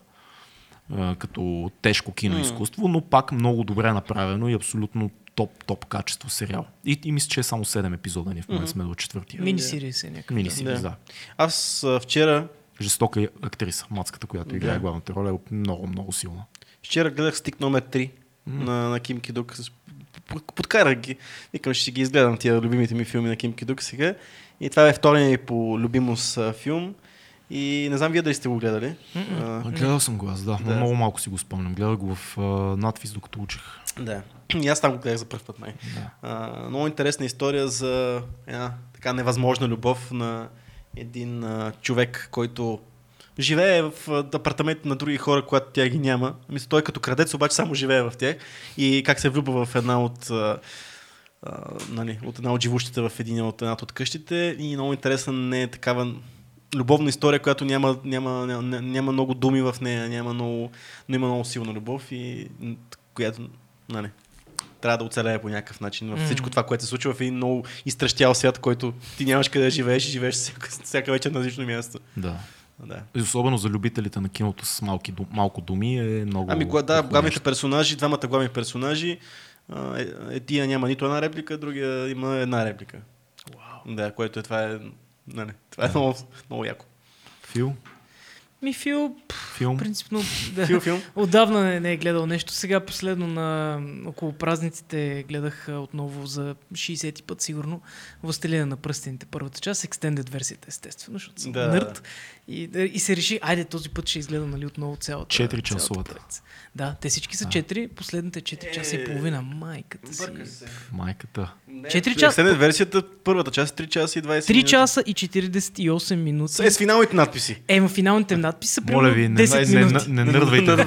е, като тежко киноизкуство, но пак много добре направено и абсолютно топ-топ качество сериал. И, и мисля, че е само седем епизода, ние в момента сме до четвъртия. Мини-сириз е някакъв. Мини-сириз, да. да. Аз а, вчера... Жестока актриса, мацката, която играе да. главната роля, е много, много силна. Вчера гледах стик номер три mm. на, на Ким Ки-Дук. Подкарах ги. Викам, ще ги изгледам тия любимите ми филми на Ким Ки-Дук сега. И това е втория ми по любимост филм. И не знам вие дали сте го гледали. А, гледал съм го аз, да. да. Много малко си го спомням. Гледах го в надфиз, докато учих. Да. И аз там го гледах за пръв път май. Да. А, много интересна история за една така невъзможна любов на един а, човек, който живее в апартаментите на други хора, когато тя ги няма. Мисля, той като крадец, обаче само живее в тях. И как се влюбва в една от... Uh, нали, от една от живущите в един от една от къщите и много интересна не е такава любовна история, която няма, няма, няма, няма много думи в нея, няма много, но има много силна любов и която нали, трябва да оцелее по някакъв начин. Във всичко това, което се случва в един много изтрещял свят, който ти нямаш къде да живееш и живееш всяка, всяка вечер на различно място. Да. Да. И особено за любителите на киното с малки, малко думи е много... Ами да, да главните персонажи, двамата главни персонажи Едия е, няма нито една реплика, другия има една реплика. Wow. Да, което е това е. Не, не, това е yeah. много, много яко. Фил? Ми Фил. Филм? Принципно. Да, фил, филм? Отдавна не, не е гледал нещо. Сега последно на около празниците гледах отново за шейсети път, сигурно. Властелина на пръстените първата част, екстендед версията, естествено, защото съм да. нърд. И, и се реши, айде този път ще изгледам нали, отново цялата. Четири часовата. Да, те всички са четири, последните четири е, часа и половина. Майката си. Майката. Четири часа. Екстендед версията, първата част, три часа и двадесет минути. три часа и четиридесет и осем минути. С, е, с финалните надписи. Е, в финалните надписи. Моля ви, не, десет не, не нърдвайте.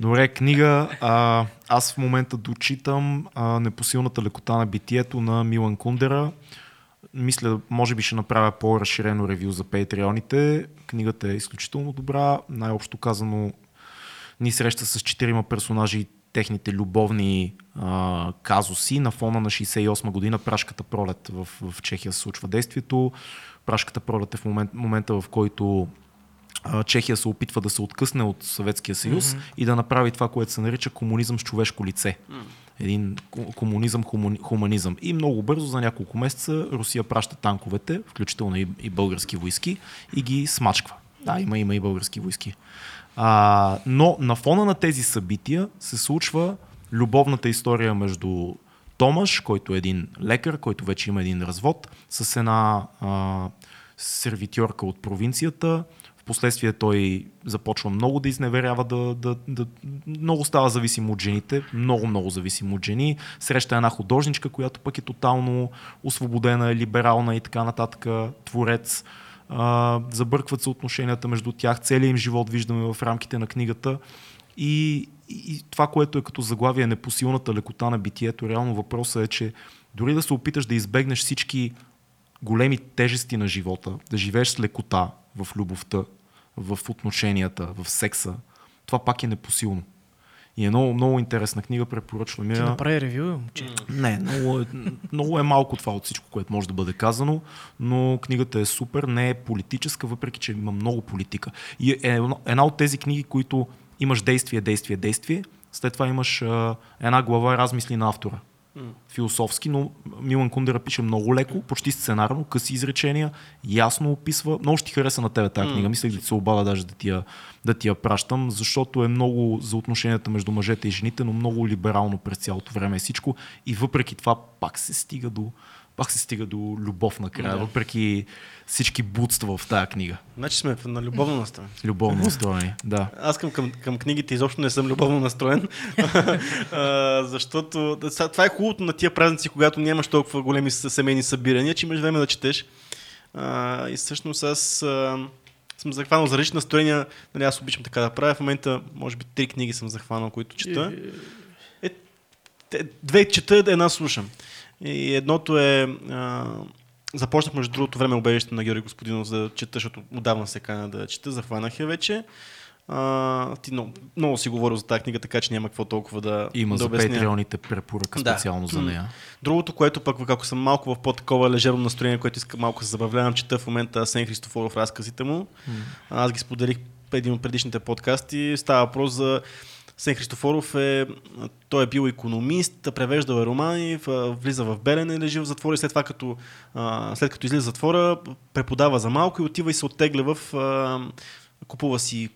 Добре, книга. А, аз в момента дочитам а, Непосилната лекота на битието на Милан Кундера. Мисля, може би ще направя по-разширено ревю за Patreon-ите. Книгата е изключително добра. Най-общо казано ни среща с четирима персонажи и техните любовни а, казуси на фона на шейсет и осма година Пражката пролет в, в Чехия се случва действието. Пражката пролет е в момент, момента, в който Чехия се опитва да се откъсне от Съветския съюз mm-hmm. и да направи това, което се нарича комунизъм с човешко лице. Mm. Един комунизъм, хумани, хуманизъм. И много бързо, за няколко месеца, Русия праща танковете, включително и, и български войски, и ги смачква. Да, има, има и български войски. А, но на фона на тези събития се случва любовната история между Томаш, който е един лекар, който вече има един развод, с една а, сервитьорка от провинцията. Впоследствие той започва много да изневерява, да, да, да, много става зависим от жените, много-много зависим от жени. Среща една художничка, която пък е тотално освободена, либерална и така нататък, творец. А, забъркват се отношенията между тях, целият им живот виждаме в рамките на книгата. И, и това, което е като заглавие Непосилната лекота на битието, реално въпросът е, че дори да се опиташ да избегнеш всички големи тежести на живота, да живееш с лекота в любовта, в отношенията, в секса, това пак е непосилно. И е много, много интересна книга, препоръчвам я. Ти направи ревю, че? Не, много е, много е малко това от всичко, което може да бъде казано, но книгата е супер, не е политическа, въпреки че има много политика. И е една от тези книги, които имаш действие, действие, действие, след това имаш е, една глава размисли на автора. mm. философски, но Милан Кундера пише много леко, почти сценарно, къси изречения, ясно описва. Много ще ти хареса на тебе тази книга. Mm. Мислех да се обада даже да ти, я, да ти я пращам, защото е много за отношенията между мъжете и жените, но много либерално през цялото време е всичко. И въпреки това пак се стига до... Пак се стига до любов накрая, да. Въпреки всички будства в тая книга. Значи сме на любовно настроен. Любовно настроен, да. Аз към, към, към книгите изобщо не съм любовно настроен, а, защото това е хубавото на тия празници, когато нямаш толкова големи семейни събирания, че имаш време да четеш. А, и всъщност аз а, съм захванал за различни настроения, нали, аз обичам така да правя. В момента, може би, три книги съм захванал, които чета. Е, две чета, една слушам. И едното е... А, започнах между другото Времеубежище на Георги Господино да чета, защото отдавна се кана да чета, захванах я вече. А, ти много, много си говорил за тази книга, така че няма какво толкова да, има да обясня. Има за Patreon-ите препоръка специално да. за нея. Другото, което пък, ако съм малко в по-такова лежерно настроение, което искам малко да се забавлявам, чета в момента Асен Христофоров разказите му. Mm. Аз ги споделих един от предишните подкасти. Става въпрос за... Асен Христофоров е, той е бил икономист, превеждал е романи, влиза в Белене, лежи в затвора и след това като, след като излиза в затвора, преподава за малко и отива и се оттегля в... Купува си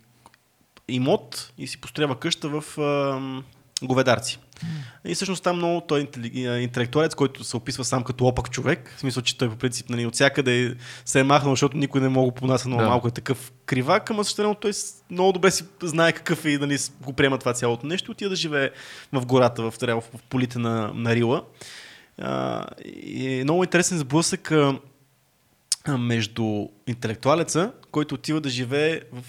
имот и си построява къща в Говедарци. И всъщност там много той е интелектуалец, който се описва сам като опак човек. В смисъл, че той по принцип нали, от всякъде се е махнал, защото никой не мога понася много да. Малко е такъв кривак, ама същевременно той много добре си знае какъв е и нали, го приема това цялото нещо и отида да живее в гората, в, в полите на, на Рила. А, и е много интересен сблъсък а, а, между интелектуалеца, който отива да живее в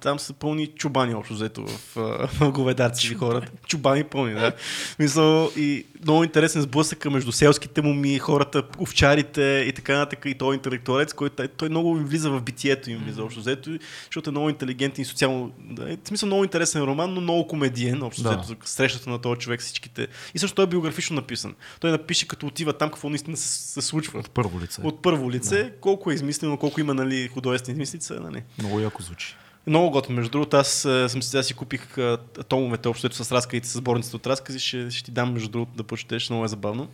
там са пълни чубани общо взето в, в Говедарци хората. Чубани пълни, да. Мисъл, и много интересен сблъсъка между селските муми, хората, овчарите и така нататък. И той интелектуалец, който той много влиза в битието им, влиза общо взето, защото е много интелигентен и социално. Да, е, в смисъл много интересен роман, но много комедиен, общо взето, да. Срещата на този човек, всичките. И също той е биографично написан. Той напише като отива там, какво наистина се, се случва. От първо лице. От първо лице, да. Колко е измислено, колко има нали, художествени измислица. Нали. Много яко звучи. Много готвен. Между другото, аз съм сега си купих томовете общо с разказите, с сборниците от разкази. Ще, ще ти дам, между другото, да прочетеш. Много е забавно.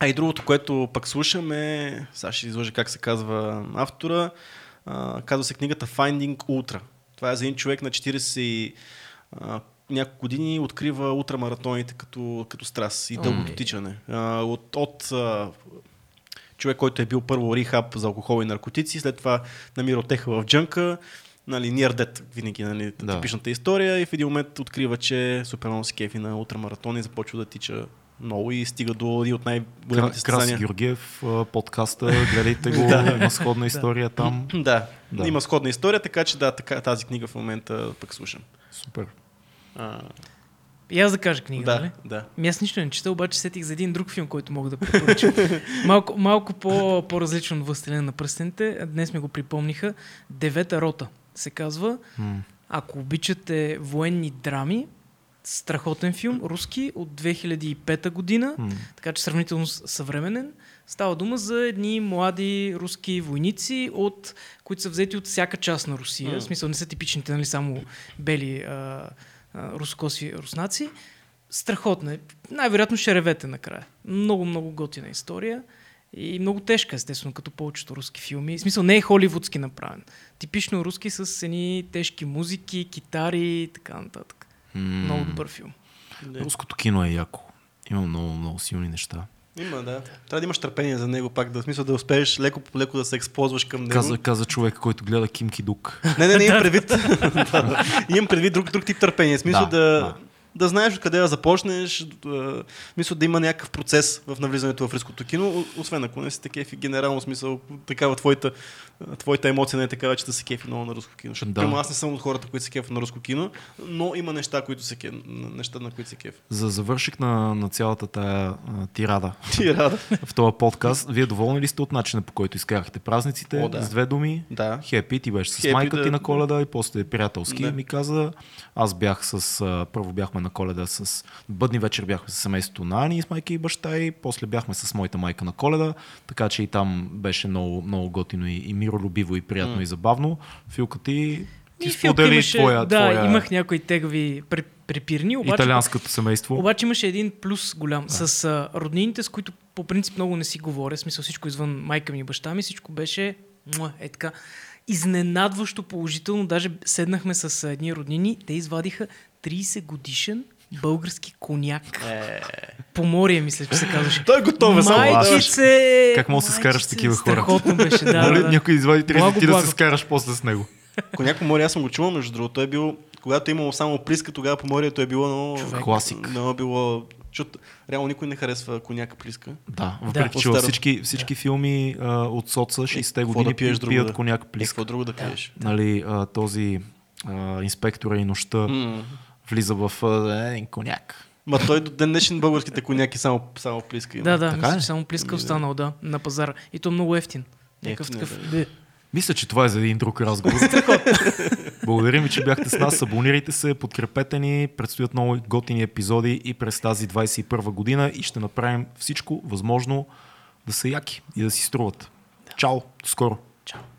А и другото, което пък слушам е... Сега ще изложа как се казва автора. А, казва се книгата Finding Ultra. Това е за един човек на четирийсет а, няколко години открива ултрамаратоните като, като страст и дългото тичане. А, от... от а, човек, който е бил първо рихаб за алкохол и наркотици, след това намира отеха в джънка. Нали, нирдет винаги, нали, да. Типичната история и в един момент открива, че супермално се кефи на ултрамаратон и започва да тича много и стига до един от най-големите състезания. Краси Георгиев, подкаста, гледайте го, има сходна история там. Да, да, има сходна история, така че да, така, тази книга в момента пък слушам. Супер. А... И аз да кажа книга, да, нали? Да. Ми аз нищо не чета, обаче сетих за един друг филм, който мога да препоръчам. малко малко по, по-различно от Властелина на пръстените. Днес ми го припомниха. Девета рота се казва. Mm. Ако обичате военни драми, страхотен филм, руски, от две хиляди и пета година, mm. така че сравнително съвременен. Става дума за едни млади руски войници, от, които са взети от всяка част на Русия. Mm. В смисъл не са типичните, нали, само бели а, а, рускоси руснаци. Страхотна е. Най-вероятно ще ревете накрая. Много, много готина история. И много тежка, естествено, като повечето руски филми. В смисъл, не е холивудски направен. Типично руски с едни тежки музики, китари и така нататък. Mm. Много добър филм. Yeah. Руското кино е яко. Има много, много силни неща. Има, да. Трябва да имаш търпение за него пак, да, в смисъл да успееш леко по леко да се ексползваш към него. Каза, каза човек, който гледа Ким Ки-Дук. не, не, не, имам предвид. Имам предвид друг, друг тип търпение. В смисъл да... да... Да знаеш откъде да започнеш, да, мисля да има някакъв процес в навлизането в руското кино, освен ако не си кефи, генерално смисъл, такава твоята, твоята емоция не е такава, че да се кефи много на руско кино. Защото да. Аз не съм от хората, които се кефят на руско кино, но има неща, които се кеф, неща на които се кеф. За завършик на, на цялата тая тирада, тирада. в този подкаст, вие доволни ли сте от начина, по който изкарахте празниците? О, да. С две думи, да. Хепи, ти беше с майка да... ти на Коледа и после приятелски да. Ми каза, аз бях с, първо бяхме на Коледа с... Бъдни вечер бяхме с семейството на Ани с майка и баща и после бяхме с моята майка на Коледа, така че и там беше много, много готино и, и миролюбиво и приятно mm. и забавно. Филка ти, ти сподели твоя... Да, твоя... имах някои тегави препирни. Обаче, италианското семейство. Обаче имаше един плюс голям. Да. С а, роднините, с които по принцип много не си говоря. В смисъл всичко извън майка ми и баща ми. Всичко беше муа, е така. Изненадващо положително. Даже седнахме с едни роднини. Те извадиха трийсет годишен български коняк. Поморие, мисля, че се казваше. Той е готов. Майчице... Как мога да се скараш с такива хора? Страхотно беше, да. Моля, да, да. Някой извади тридесет и ти да се скараш после с него. Коняк Поморие, аз съм го чувал, между другото. Той е бил... Когато е имало само Плиска, тогава Поморието е било много... Човек. Класик. Много било... Защото реално никой не харесва коняка Плиска. Да, въпреки че всички, всички да. филми а, от соца шейсетте години да пиеш, пият да. коняк Плиска. Какво друго да пиеш? Да. Нали, а, този а, инспектора и нощта mm. влиза в а, коняк. Ма той до ден днешен българските коняки само, само Плиска. Да, да, мисля, че само Плиска останал да, на пазара. И то е много ефтин. Някакъв такъв... Мисля, че това е за един друг разговор. Благодарим ви, че бяхте с нас. Абонирайте се, подкрепете ни. Предстоят много готини епизоди и през тази двайсет и първа година и ще направим всичко възможно да са яки и да си струват. Да. Чао, до скоро. Чао.